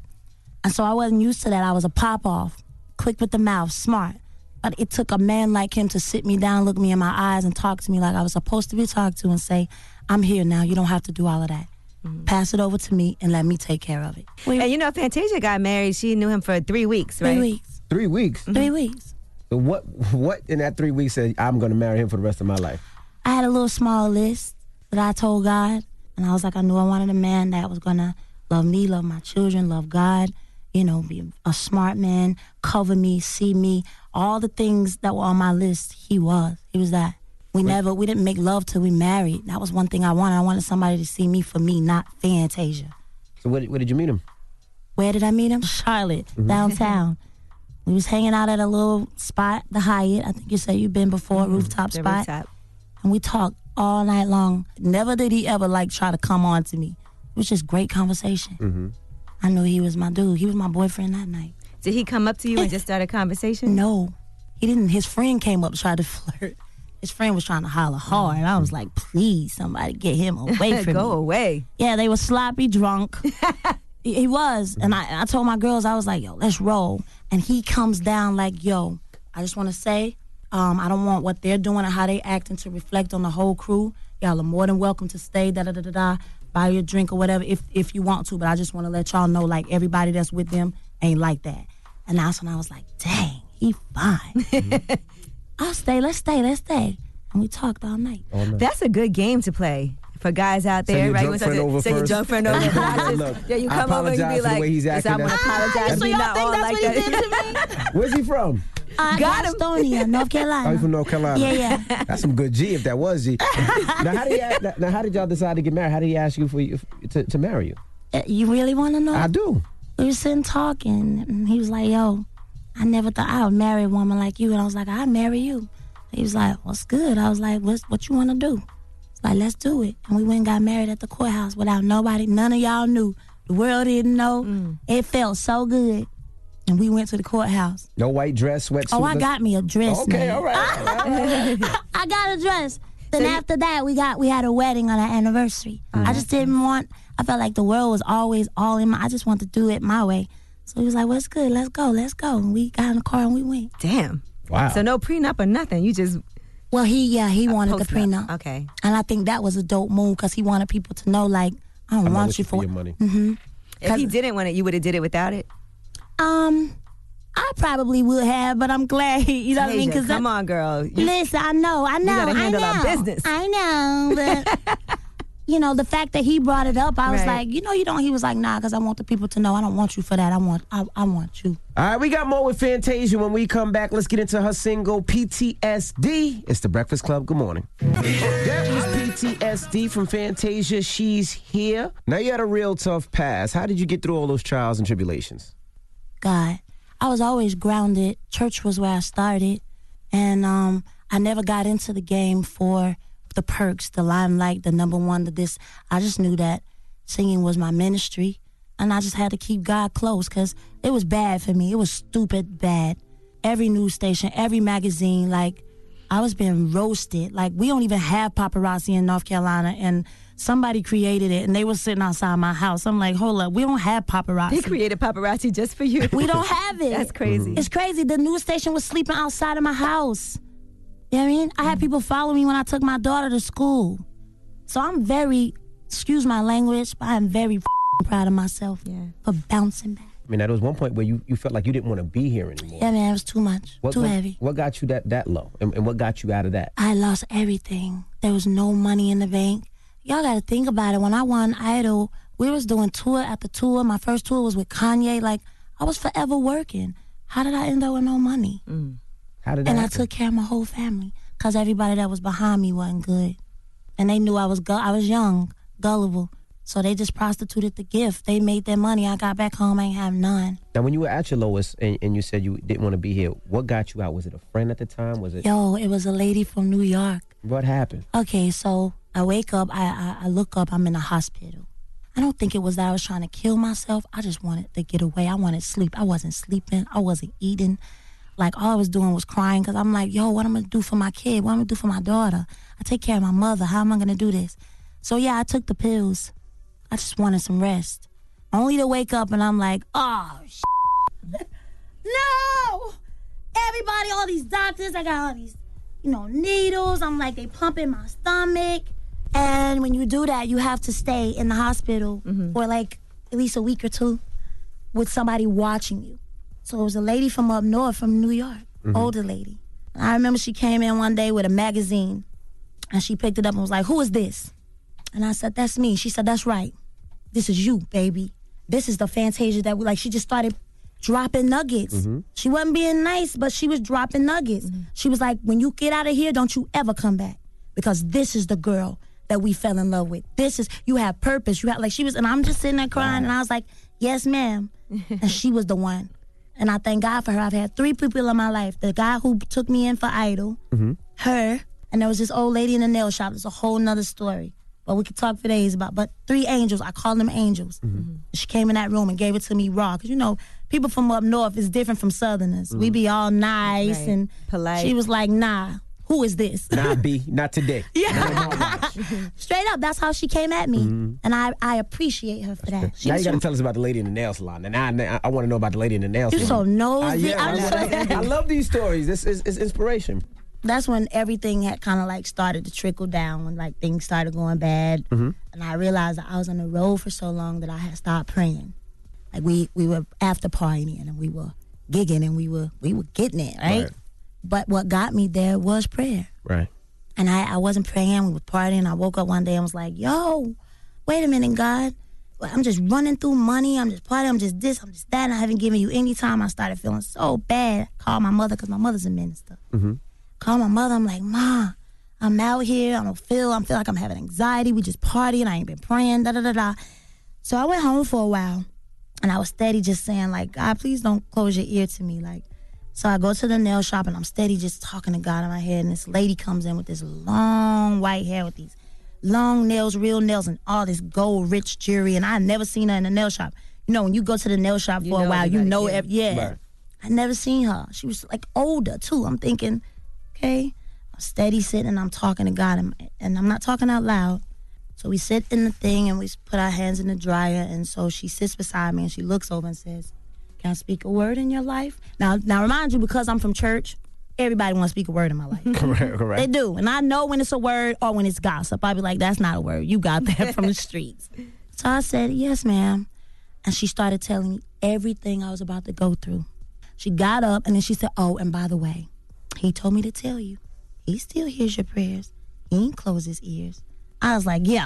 And so I wasn't used to that. I was a pop-off, quick with the mouth, smart. But it took a man like him to sit me down, look me in my eyes, and talk to me like I was supposed to be talked to and say, I'm here now. You don't have to do all of that. Pass it over to me and let me take care of it. And you know, Fantasia got married. She knew him for three weeks, right? Three weeks. Three weeks? Mm-hmm. Three weeks. So what, what in that three weeks said, I'm going to marry him for the rest of my life? I had a little small list that I told God. And I was like, I knew I wanted a man that was going to love me, love my children, love God, you know, be a smart man, cover me, see me. All the things that were on my list, he was. He was that. We never, we didn't make love till we married. That was one thing I wanted. I wanted somebody to see me for me, not Fantasia. So where, where did you meet him? Where did I meet him? Charlotte, mm-hmm. downtown. We was hanging out at a little spot, the Hyatt. I think you said you've been before, mm-hmm. rooftop the spot. Rooftop. And we talked all night long. Never did he ever, like, try to come on to me. It was just great conversation. Mm-hmm. I knew he was my dude. He was my boyfriend that night. Did he come up to you and just start a conversation? No. He didn't. His friend came up and tried to flirt. His friend was trying to holler hard. I was like, please, somebody get him away from Go me. Go away. Yeah, they were sloppy drunk. he, he was. Mm-hmm. And I, I told my girls, I was like, yo, let's roll. And he comes down like, yo, I just want to say, um, I don't want what they're doing or how they acting to reflect on the whole crew. Y'all are more than welcome to stay, da-da-da-da-da, buy your drink or whatever if, if you want to. But I just want to let y'all know, like, everybody that's with them ain't like that. And that's when I was like, dang, he fine. Mm-hmm. I'll stay, let's stay, let's stay. And we talked all night. all night. That's a good game to play for guys out there, right? You send your right? drunk friend over. Yeah, you come over and you be like, yes, I'm going to apologize. So y'all not think that's like what he that. did to me? Where's he from? Uh, Got him. Estonia, North Carolina. Oh, you from North Carolina? Yeah, yeah. That's some good G if that was G. now, how did y'all, now, how did y'all decide to get married? How did he ask you for you, to, to marry you? Uh, you really want to know? I do. We were sitting talking, and he was like, yo, I never thought I would marry a woman like you. And I was like, I'll marry you. He was like, what's good? I was like, what's, what you want to do? He's like, let's do it. And we went and got married at the courthouse without nobody. None of y'all knew. The world didn't know. Mm. It felt so good. And we went to the courthouse. No white dress, sweatsuit? Oh, I got me a dress, okay, man. all right. All right. I got a dress. Then so after you- that, we got we had a wedding on our anniversary. Mm-hmm. I just didn't want, I felt like the world was always all in my, I just wanted to do it my way. So he was like, what's good? Let's go. Let's go. And we got in the car and we went. Damn. Wow. So no prenup or nothing. You just. Well, he, yeah, he wanted the prenup. Okay. And I think that was a dope move because he wanted people to know, like, I don't I'm want you for your money. Mm-hmm. If he didn't want it, you would have did it without it? Um, I probably would have, but I'm glad he, you know Asia, what I mean? Cause come that, on, girl. You, listen, I know, I know, you gotta handle I know. Our business. I know, but. You know, the fact that he brought it up, I was right. like, you know, you don't. He was like, nah, because I want the people to know I don't want you for that. I want I, I want you. All right, we got more with Fantasia when we come back. Let's get into her single, P T S D. It's The Breakfast Club. Good morning. That was P T S D from Fantasia. She's here. Now, you had a real tough past. How did you get through all those trials and tribulations? God, I was always grounded. Church was where I started. And um, I never got into the game for the perks, the limelight, the number one, the this. I just knew that singing was my ministry, and I just had to keep God close because it was bad for me. It was stupid bad. every news station, every magazine. Like, I was being roasted. Like, we don't even have paparazzi in North Carolina, and somebody created it, and they were sitting outside my house. I'm like, hold up, we don't have paparazzi. They created paparazzi just for you. We don't have it. That's crazy. It's crazy. The news station was sleeping outside of my house. You know what I mean? I had people follow me when I took my daughter to school. So I'm very, excuse my language, but I'm very proud of myself yeah. for bouncing back. I mean, there was one point where you, you felt like you didn't want to be here anymore. Yeah, man, it was too much, what, too what, heavy. What got you that, that low, and, and what got you out of that? I lost everything. There was no money in the bank. Y'all got to think about it. When I won Idol, we was doing tour after tour. My first tour was with Kanye. Like, I was forever working. How did I end up with no money? Mm. How did that and happen? I took care of my whole family because everybody that was behind me wasn't good. And they knew I was gu- I was young, gullible. So they just prostituted the gift. They made their money. I got back home. I ain't have none. Now, when you were at your lowest and, and you said you didn't want to be here, what got you out? Was it a friend at the time? Was it? Yo, it was a lady from New York. What happened? Okay, so I wake up. I, I, I look up. I'm in a hospital. I don't think it was that I was trying to kill myself. I just wanted to get away. I wanted sleep. I wasn't sleeping. I wasn't eating. Like, all I was doing was crying because I'm like, yo, what am I going to do for my kid? What am I going to do for my daughter? I take care of my mother. How am I going to do this? So, yeah, I took the pills. I just wanted some rest. Only to wake up and I'm like, oh, shit. No! Everybody, all these doctors, I got all these, you know, needles. I'm like, they pumping my stomach. And when you do that, you have to stay in the hospital mm-hmm. for like at least a week or two with somebody watching you. So it was a lady from up north, from New York, mm-hmm. older lady. And I remember she came in one day with a magazine and she picked it up and was like, who is this? And I said, that's me. She said, that's right. This is you, baby. This is the Fantasia that we like. She just started dropping nuggets. Mm-hmm. She wasn't being nice, but she was dropping nuggets. Mm-hmm. She was like, when you get out of here, don't you ever come back. Because this is the girl that we fell in love with. This is, you have purpose. You have, like, she was, and I'm just sitting there crying, wow. and I was like, yes, ma'am. And she was the one. And I thank God for her. I've had three people in my life. The guy who took me in for Idol, mm-hmm. her, and there was this old lady in the nail shop. It's a whole nother story. But we could talk for days about, but three angels, I call them angels. Mm-hmm. She came in that room and gave it to me raw. Because, you know, people from up north is different from southerners. Mm-hmm. We be all nice right. and polite. She was like, nah, who is this? Nah, B, not today. Yeah. Straight up, that's how she came at me. Mm-hmm. And I, I appreciate her for that. She now you got to tell us about the lady in the nail salon. And I, I, I want to know about the lady in the nail salon. You're so nosy. Uh, yeah, I'm I, so I love these stories. This is it's inspiration. That's when everything had kind of like started to trickle down, when like things started going bad. Mm-hmm. And I realized that I was on the road for so long that I had stopped praying. Like we, we were after partying and we were gigging and we were we were getting it, right? right. But what got me there was prayer. Right. And I, I wasn't praying, we were partying. I woke up one day and was like, yo, wait a minute, God. I'm just running through money. I'm just partying. I'm just this. I'm just that. And I haven't given you any time. I started feeling so bad. I called my mother because my mother's a minister. Mm-hmm. Call my mother. I'm like, Ma, I'm out here. I don't feel. I feel like I'm having anxiety. We just party and I ain't been praying. Da da da da. So I went home for a while, and I was steady just saying like, God, please don't close your ear to me. Like, so I go to the nail shop and I'm steady just talking to God in my head. And this lady comes in with this long white hair with these long nails, real nails, and all this gold rich jewelry. And I never seen her in the nail shop. You know, when you go to the nail shop you for a while, you know, every, yeah. Right. I never seen her. She was like older too. I'm thinking. Okay, I'm steady sitting and I'm talking to God, and, and I'm not talking out loud. So we sit in the thing and we put our hands in the dryer, and so she sits beside me and she looks over and says, can I speak a word in your life? Now, now remind you, because I'm from church, everybody wants to speak a word in my life. Correct, correct. They do, and I know when it's a word or when it's gossip. I'll be like, that's not a word. You got that from the streets. So I said, yes, ma'am. And she started telling me everything I was about to go through. She got up and then she said, oh, and by the way, he told me to tell you, he still hears your prayers. He ain't close his ears. I was like, yo.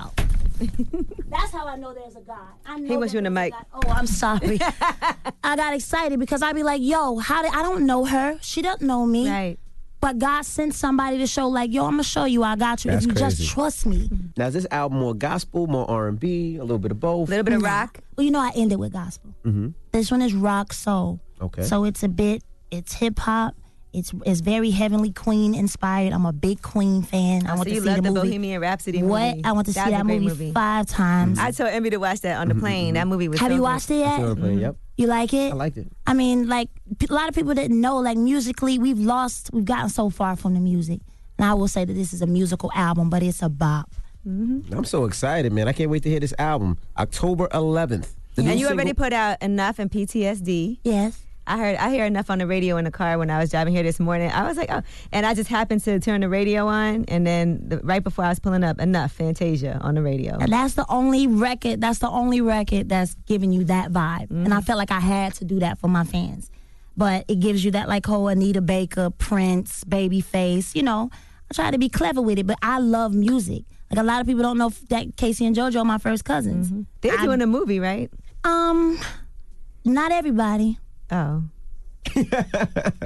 That's how I know there's a God. I know he wants you in the mic. Oh, I'm sorry. I got excited because I'd be like, yo, how did I don't know her. She doesn't know me. Right. But God sent somebody to show, like, yo, I'm going to show you I got you. That's if you crazy. Just trust me. Now, is this album more gospel, more R and B, a little bit of both? A little bit of rock? Well, you know, I ended with gospel. Mm-hmm. This one is rock soul. Okay. So it's a bit, it's hip-hop. It's it's very heavenly Queen inspired. I'm a big Queen fan. I oh, want so to see the, the movie. Bohemian Rhapsody movie. What? I want to that see that movie, movie five times. I told Envy to watch that on the plane. Mm-hmm. That movie was. Have so you good. Watched it yet? Plane, mm-hmm. Yep. You like it? I liked it. I mean, like, a lot of people didn't know, like, musically, we've lost, we've gotten so far from the music. And I will say that this is a musical album, but it's a bop. Mm-hmm. I'm so excited, man. I can't wait to hear this album. October eleventh. The yes. And you single- already put out Enough and P T S D. Yes. I heard I hear Enough on the radio in the car when I was driving here this morning. I was like, oh. And I just happened to turn the radio on, and then the, right before I was pulling up, Enough, Fantasia on the radio. And that's the only record, that's the only record that's giving you that vibe. Mm-hmm. And I felt like I had to do that for my fans. But it gives you that, like, whole Anita Baker, Prince, Babyface, you know. I try to be clever with it, but I love music. Like, a lot of people don't know that Casey and JoJo are my first cousins. Mm-hmm. They're I, doing a movie, right? Um, not everybody. Oh.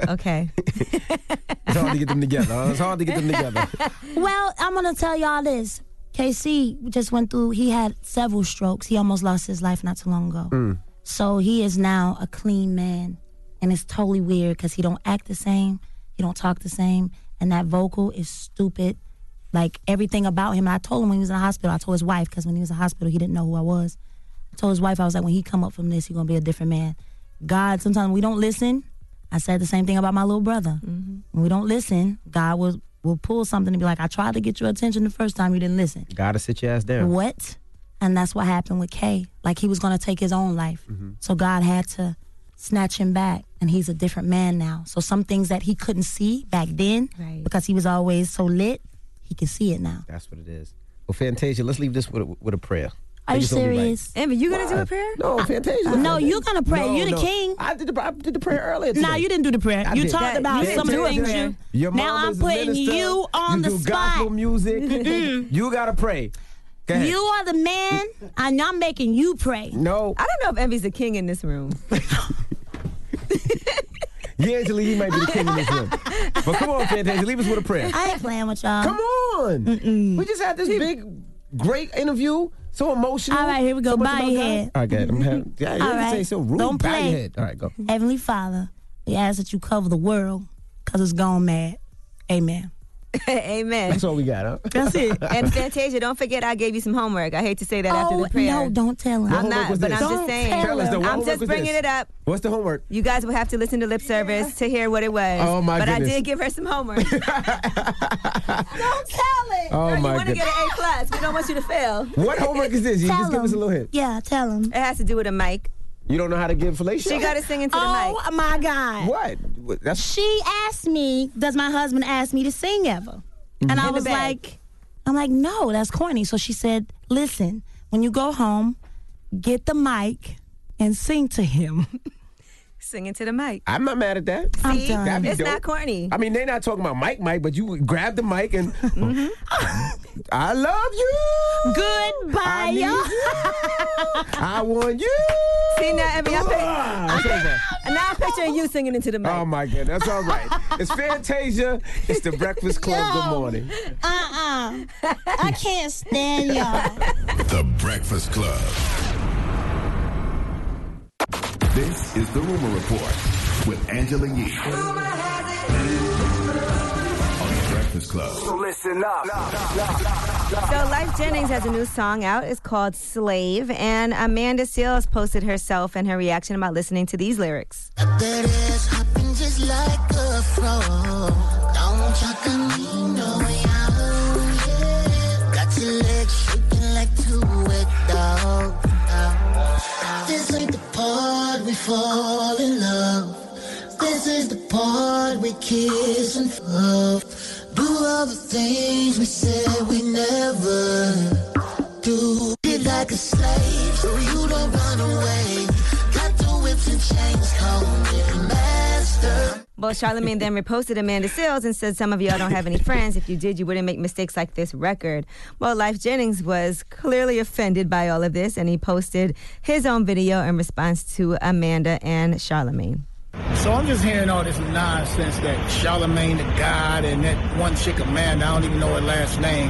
Okay. It's hard to get them together. It's hard to get them together. Well, I'm going to tell y'all this. K C just went through, he had several strokes. He almost lost his life not too long ago. Mm. So he is now a clean man. And it's totally weird because he don't act the same. He don't talk the same. And that vocal is stupid. Like, everything about him. And I told him when he was in the hospital, I told his wife, because when he was in the hospital, he didn't know who I was. I told his wife, I was like, when he come up from this, he's going to be a different man. God, sometimes we don't listen. I said the same thing about my little brother. Mm-hmm. When we don't listen, God will, will pull something and be like, I tried to get your attention the first time, you didn't listen. Gotta sit your ass down. What? And that's what happened with Kay. Like, he was going to take his own life. Mm-hmm. So God had to snatch him back, and he's a different man now. So some things that he couldn't see back then, right, because he was always so lit, he can see it now. That's what it is. Well, Fantasia, let's leave this with a, with a prayer. Are you serious? Like, Envy, you going to do a prayer? No, Fantasia. Uh, no, you're going to pray. No, you're the no. king. I did the, I did the prayer earlier today. No, you didn't do the prayer. I you did. talked that, about you some of the things you... Your now I'm putting minister, you on you the spot. You do gospel music. Mm-hmm. You got to pray. Go you are the man, and I'm making you pray. No. I don't know if Envy's the king in this room. Yeah, Angela, you might be the king in this room. But come on, Fantasia, leave us with a prayer. I ain't playing with y'all. Come on. Mm-mm. We just had this big, great interview. So emotional. All right, here we go. So body head. All right, good. I'm having, yeah, you all right. Say so rude. Don't play. Body head. All right, go. Heavenly Father, we ask that you cover the world because it's gone mad. Amen. Amen. That's all we got, huh? That's it. And Fantasia, don't forget I gave you some homework. I hate to say that oh, after the prayer. No, don't tell him. I'm not, but this? I'm don't just saying. Tell us the I'm just bringing this? it up. What's the homework? You guys will have to listen to lip service yeah. to hear what it was. Oh, my but goodness. But I did give her some homework. Don't tell it. Oh, Girl, my you want to get an A plus. We don't want you to fail. What homework is this? You tell just give him. us a little hint. Yeah, tell him. It has to do with a mic. You don't know how to give fellatio? She got to sing into the oh, mic. Oh, my God. What? That's... She asked me, does my husband ask me to sing ever? Mm-hmm. And I was like, I'm like, no, that's corny. So she said, listen, when you go home, get the mic and sing to him. Sing into the mic. I'm not mad at that. I'm See? done. It's dope. not corny. I mean, they're not talking about mic, mic, but you grab the mic and... Mm-hmm. I love you. Goodbye, y'all. I want you. See, now, Envy, I pic- I I now I'm picturing you singing into the mic. Oh, my goodness. That's all right. It's Fantasia. It's The Breakfast Club. Yo, good morning. Uh-uh. I can't stand y'all. The Breakfast Club. This is The Rumor Report with Angela Yee. Rumor has it. On The Breakfast Club. So listen up. So Life Jennings has a new song out. It's called Slave. And Amanda Seals posted herself and her reaction about listening to these lyrics. That is hopping just like a frog. Don't talk to me, no way out. Got your legs shaking like two wet dogs. This ain't the part we fall in love. This is the part we kiss and love. Do all the things we said we never do. Be like a slave so you don't run away. Got the whips and chains, call me master. Well, Charlamagne then reposted Amanda Seals and said, some of y'all don't have any friends. If you did, you wouldn't make mistakes like this record. Well, Life Jennings was clearly offended by all of this, and he posted his own video in response to Amanda and Charlamagne. So I'm just hearing all this nonsense that Charlamagne the God and that one chick Amanda, I don't even know her last name,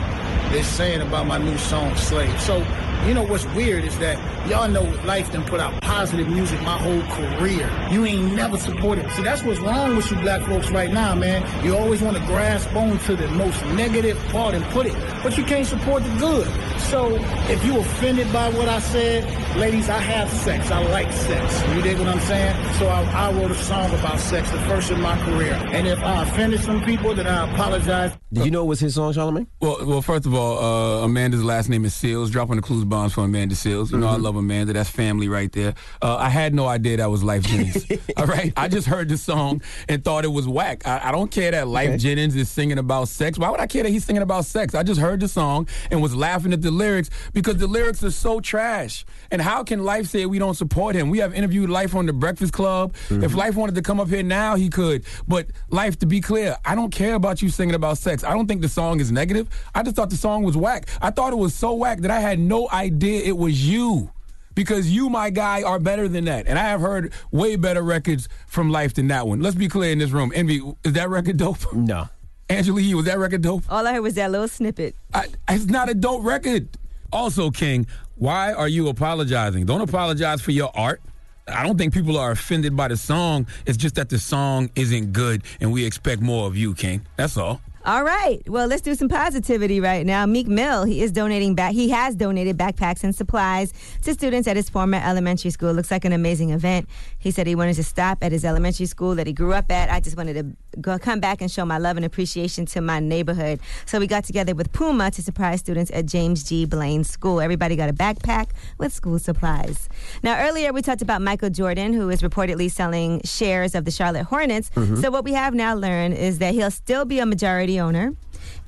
is saying about my new song, Slave. So, you know, what's weird is that y'all know Life done put out positive music my whole career. You ain't never supported. See, that's what's wrong with you black folks right now, man. You always want to grasp on to the most negative part and put it, but you can't support the good. So if you offended by what I said, ladies, I have sex. I like sex. You dig what I'm saying? So I, I wrote a song about sex, the first in my career. And if I offended some people, then I apologize. Do you know it was his song, Charlamagne? Well, well, first of all, uh, Amanda's last name is Seals. Dropping the clues bombs for Amanda Seals. You know, mm-hmm. I love Amanda. That's family right there. Uh, I had no idea that was Life Jennings. All right? I just heard the song and thought it was whack. I, I don't care that Life okay. Jennings is singing about sex. Why would I care that he's singing about sex? I just heard the song and was laughing at the lyrics because the lyrics are so trash. And how can Life say we don't support him? We have interviewed Life on The Breakfast Club. Mm-hmm. If Life wanted to come up here now, he could. But Life, to be clear, I don't care about you singing about sex. I don't think the song is negative. I just thought the song was whack. I thought it was so whack that I had no idea it was you, because you, my guy, are better than that. And I have heard way better records from Life than that one. Let's be clear in this room. Envy, is that record dope? No. Angela Yee, was that record dope? All I heard was that little snippet. I, it's not a dope record. Also, King, why are you apologizing? Don't apologize for your art. I don't think people are offended by the song. It's just that the song isn't good, and we expect more of you, King. That's all. All right. Well, let's do some positivity right now. Meek Mill, he is donating back. He has donated backpacks and supplies to students at his former elementary school. Looks like an amazing event. He said he wanted to stop at his elementary school that he grew up at. I just wanted to go, come back and show my love and appreciation to my neighborhood. So we got together with Puma to surprise students at James G. Blaine School. Everybody got a backpack with school supplies. Now, earlier we talked about Michael Jordan, who is reportedly selling shares of the Charlotte Hornets. Mm-hmm. So what we have now learned is that he'll still be a majority owner.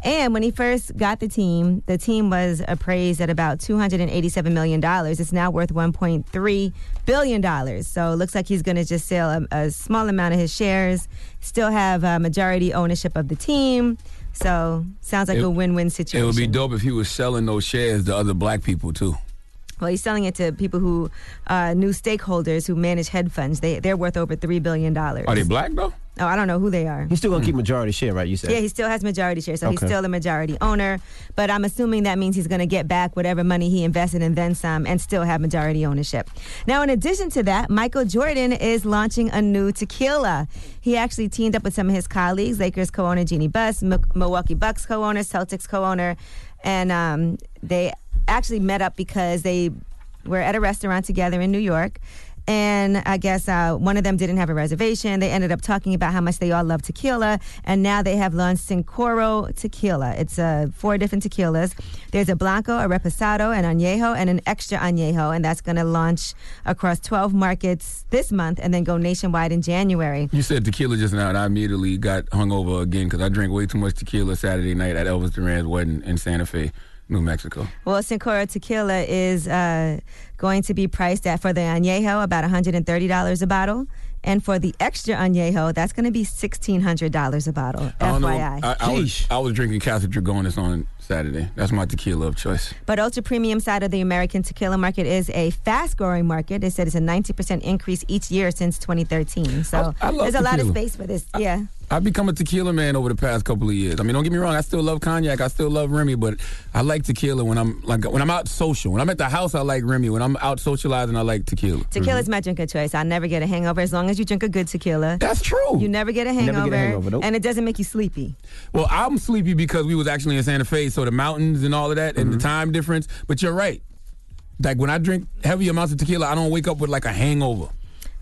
And when he first got the team, the team was appraised at about two hundred eighty-seven million dollars. It's now worth one point three billion dollars. So it looks like he's going to just sell a, a small amount of his shares, still have a majority ownership of the team. So sounds like it, a win-win situation. It would be dope if he was selling those shares to other black people too. Well, he's selling it to people who, uh, new stakeholders who manage hedge funds. They, they're worth over three billion dollars. Are they black, though? Oh, I don't know who they are. He's still going to keep majority share, right, you said? Yeah, he still has majority share, so okay. He's still a majority owner. But I'm assuming that means he's going to get back whatever money he invested and then some and still have majority ownership. Now, in addition to that, Michael Jordan is launching a new tequila. He actually teamed up with some of his colleagues, Lakers co-owner Jeannie Buss, M- Milwaukee Bucks co-owner, Celtics co-owner, and um, they actually met up because they were at a restaurant together in New York, and I guess uh, one of them didn't have a reservation. They ended up talking about how much they all love tequila, and now they have launched Sincoro Tequila. It's uh, four different tequilas. There's a Blanco, a Reposado, an Añejo, and an Extra Añejo, and that's going to launch across twelve markets this month and then go nationwide in January. You said tequila just now, and I immediately got hungover again because I drank way too much tequila Saturday night at Elvis Duran's wedding in Santa Fe, New Mexico. Well, Sincoro Tequila is uh, going to be priced at, for the Añejo, about one hundred thirty dollars a bottle. And for the Extra Añejo, that's going to be sixteen hundred dollars a bottle, F Y I. I, don't know. I, I, was, I was drinking Casa Dragonis on Saturday. That's my tequila of choice. But Ultra Premium side of the American tequila market is a fast-growing market. They said it's a ninety percent increase each year since twenty thirteen. So I, I love there's tequila. A lot of space for this, I, yeah. I've become a tequila man over the past couple of years. I mean, don't get me wrong. I still love cognac. I still love Remy, but I like tequila when I'm like when I'm out social. When I'm at the house, I like Remy. When I'm out socializing, I like tequila. Tequila's mm-hmm. my drink of choice. I never get a hangover as long as you drink a good tequila. That's true. You never get a hangover. Never get a hangover nope. And it doesn't make you sleepy. Well, I'm sleepy because we was actually in Santa Fe, so the mountains and all of that mm-hmm. and the time difference. But you're right. Like when I drink heavy amounts of tequila, I don't wake up with like a hangover.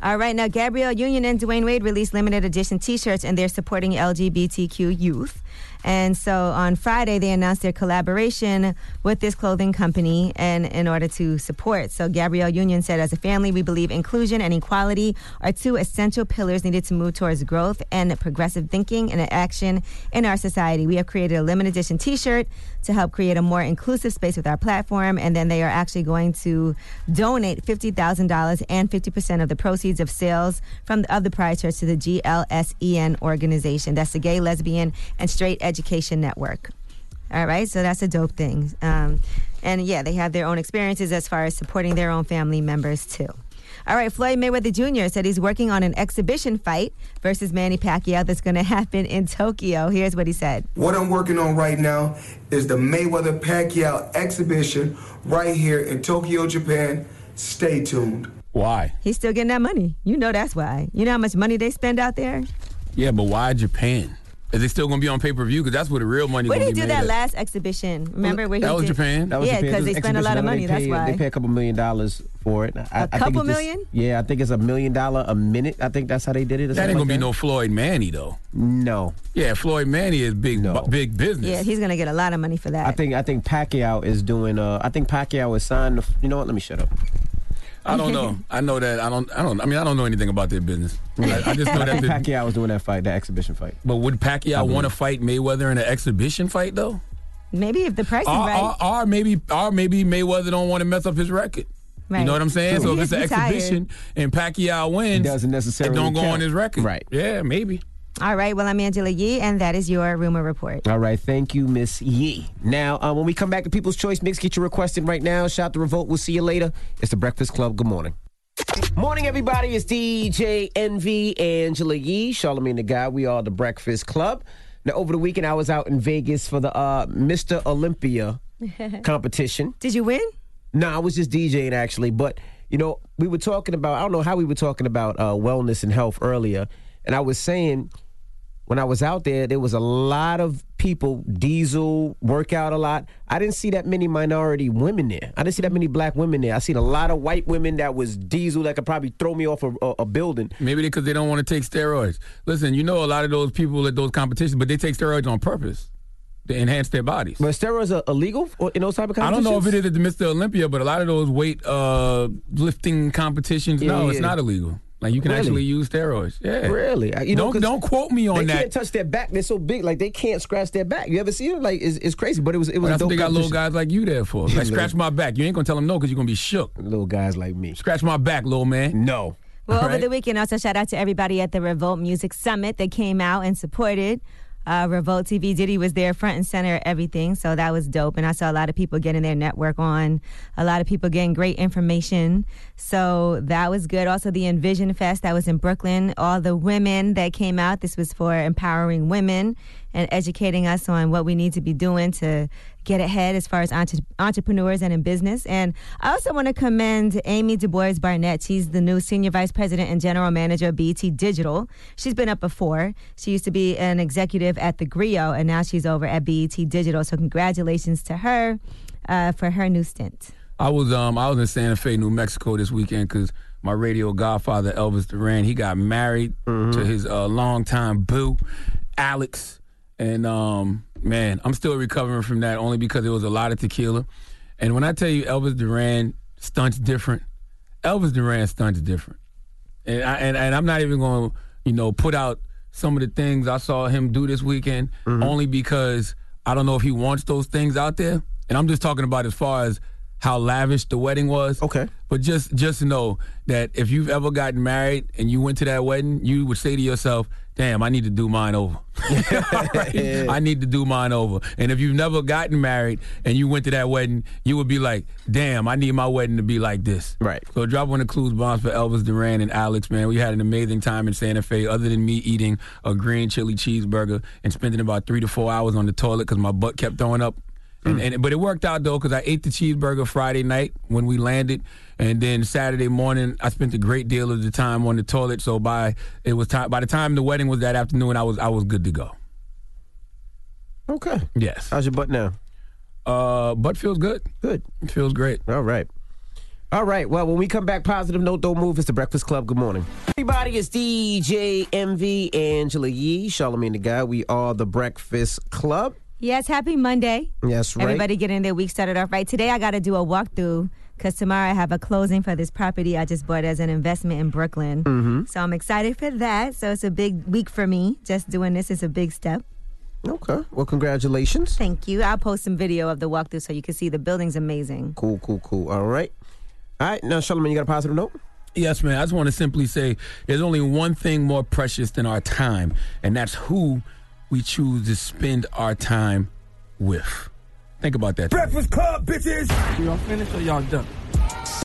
All right, now Gabrielle Union and Dwayne Wade released limited edition T-shirts, and they're supporting L G B T Q youth. And so on Friday, they announced their collaboration with this clothing company and in order to support. So Gabrielle Union said, as a family, we believe inclusion and equality are two essential pillars needed to move towards growth and progressive thinking and action in our society. We have created a limited edition T-shirt to help create a more inclusive space with our platform. And then they are actually going to donate fifty thousand dollars and fifty percent of the proceeds of sales from the, of the prior shirts to the G L S E N organization. That's the Gay, Lesbian, and Straight Education. Education Network. All right, so that's a dope thing. Um, and yeah, they have their own experiences as far as supporting their own family members too. All right, Floyd Mayweather Junior said he's working on an exhibition fight versus Manny Pacquiao that's going to happen in Tokyo. Here's what he said. What I'm working on right now is the Mayweather-Pacquiao exhibition right here in Tokyo, Japan. Stay tuned. Why? He's still getting that money. You know that's why. You know how much money they spend out there? Yeah, but why Japan? Is it still going to be on pay-per-view? Because that's where the real money is going to be. Where did he do that at. last exhibition? Remember where he did? That was Japan? That was yeah, because they spent a lot of money. Pay, that's why. They pay a couple million dollars for it. I, a I couple think million? Just, yeah, I think it's a million dollar a minute. I think that's how they did it. That ain't going like to be no Floyd Manny, though. No. Yeah, Floyd Manny is big no. b- big business. Yeah, he's going to get a lot of money for that. I think I think Pacquiao is doing... Uh, I think Pacquiao is signed... The, you know what? Let me shut up. I don't know. I know that I don't. I don't. I mean, I don't know anything about their business. I, I just know that the, Pacquiao was doing that fight, that exhibition fight. But would Pacquiao want to fight Mayweather in an exhibition fight though? Maybe if the price is right. Or, or maybe, or maybe Mayweather don't want to mess up his record. Right. You know what I'm saying? True. So he if it's an exhibition tired. and Pacquiao wins, it doesn't necessarily it don't go count. on his record. Right? Yeah, maybe. All right, well, I'm Angela Yee, and that is your rumor report. All right, thank you, Miss Yee. Now, uh, when we come back to People's Choice Mix, get your request in right now. Shout out to Revolt. We'll see you later. It's The Breakfast Club. Good morning. Morning, everybody. It's D J Envy, Angela Yee, Charlamagne the God. We are The Breakfast Club. Now, over the weekend, I was out in Vegas for the uh, Mister Olympia competition. Did you win? No, I was just DJing, actually. But, you know, we were talking about, I don't know how we were talking about uh, wellness and health earlier. And I was saying... When I was out there, there was a lot of people, diesel, work out a lot. I didn't see that many minority women there. I didn't see that many black women there. I seen a lot of white women that was diesel that could probably throw me off a, a, a building. Maybe because they don't want to take steroids. Listen, you know a lot of those people at those competitions, but they take steroids on purpose to enhance their bodies. But steroids are illegal in those type of competitions? I don't know if it is at the Mister Olympia, but a lot of those weight uh, lifting competitions, yeah, no, yeah. it's not illegal. Like you can really? actually use steroids. Yeah. Really? You know, don't don't quote me on they that. They can't touch their back. They're so big, like they can't scratch their back. You ever see it? Like it's, it's crazy. But it was it was. Well, that's what they got little guys like you there for. Like scratch my back. You ain't gonna tell them no because you're gonna be shook. Little guys like me. Scratch my back, little man. No. Well, right? Over the weekend, also shout out to everybody at the Revolt Music Summit that came out and supported. Uh, Revolt T V. Diddy was there front and center at everything, so that was dope. And I saw a lot of people getting their network on, a lot of people getting great information. So that was good. Also, the Envision Fest that was in Brooklyn, all the women that came out. This was for empowering women and educating us on what we need to be doing to get ahead as far as entre- entrepreneurs and in business. And I also want to commend Amy Du Bois Barnett. She's the new Senior Vice President and General Manager of B E T Digital. She's been up before. She used to be an executive at The Griot, and now she's over at B E T Digital. So congratulations to her uh, for her new stint. I was um I was in Santa Fe, New Mexico this weekend because my radio godfather, Elvis Duran, he got married mm-hmm. to his uh, longtime boo, Alex. And, um, man, I'm still recovering from that only because it was a lot of tequila. And when I tell you Elvis Duran stunts different, Elvis Duran stunts different. And, I, and, and I'm not even going to, you know, put out some of the things I saw him do this weekend mm-hmm. only because I don't know if he wants those things out there. And I'm just talking about as far as how lavish the wedding was. Okay. But just, just know that if you've ever gotten married and you went to that wedding, you would say to yourself, damn, I need to do mine over. right? yeah. I need to do mine over. And if you've never gotten married and you went to that wedding, you would be like, damn, I need my wedding to be like this. Right. So drop one of the clues bombs for Elvis Duran and Alex, man. We had an amazing time in Santa Fe, other than me eating a green chili cheeseburger and spending about three to four hours on the toilet because my butt kept throwing up. And, and, but it worked out, though, because I ate the cheeseburger Friday night when we landed. And then Saturday morning, I spent a great deal of the time on the toilet. So by it was time, by the time the wedding was that afternoon, I was I was good to go. Okay. Yes. How's your butt now? Uh, butt feels good. Good. It feels great. All right. All right. Well, when we come back, positive note, don't move. It's The Breakfast Club. Good morning. Everybody, it's D J Envy, Angela Yee, Charlamagne the God. We are The Breakfast Club. Yes, happy Monday. Yes, right. Everybody getting their week started off right. Today I got to do a walkthrough because tomorrow I have a closing for this property I just bought as an investment in Brooklyn. Mm-hmm. So I'm excited for that. So it's a big week for me. Just doing this is a big step. Okay. Well, congratulations. Thank you. I'll post some video of the walkthrough so you can see the building's amazing. Cool, cool, cool. All right. All right. Now, Charlamagne, you got a positive note? Yes, man. I just want to simply say there's only one thing more precious than our time, and that's who we choose to spend our time with. Think about that. Breakfast Club, bitches! Y'all finished or y'all done?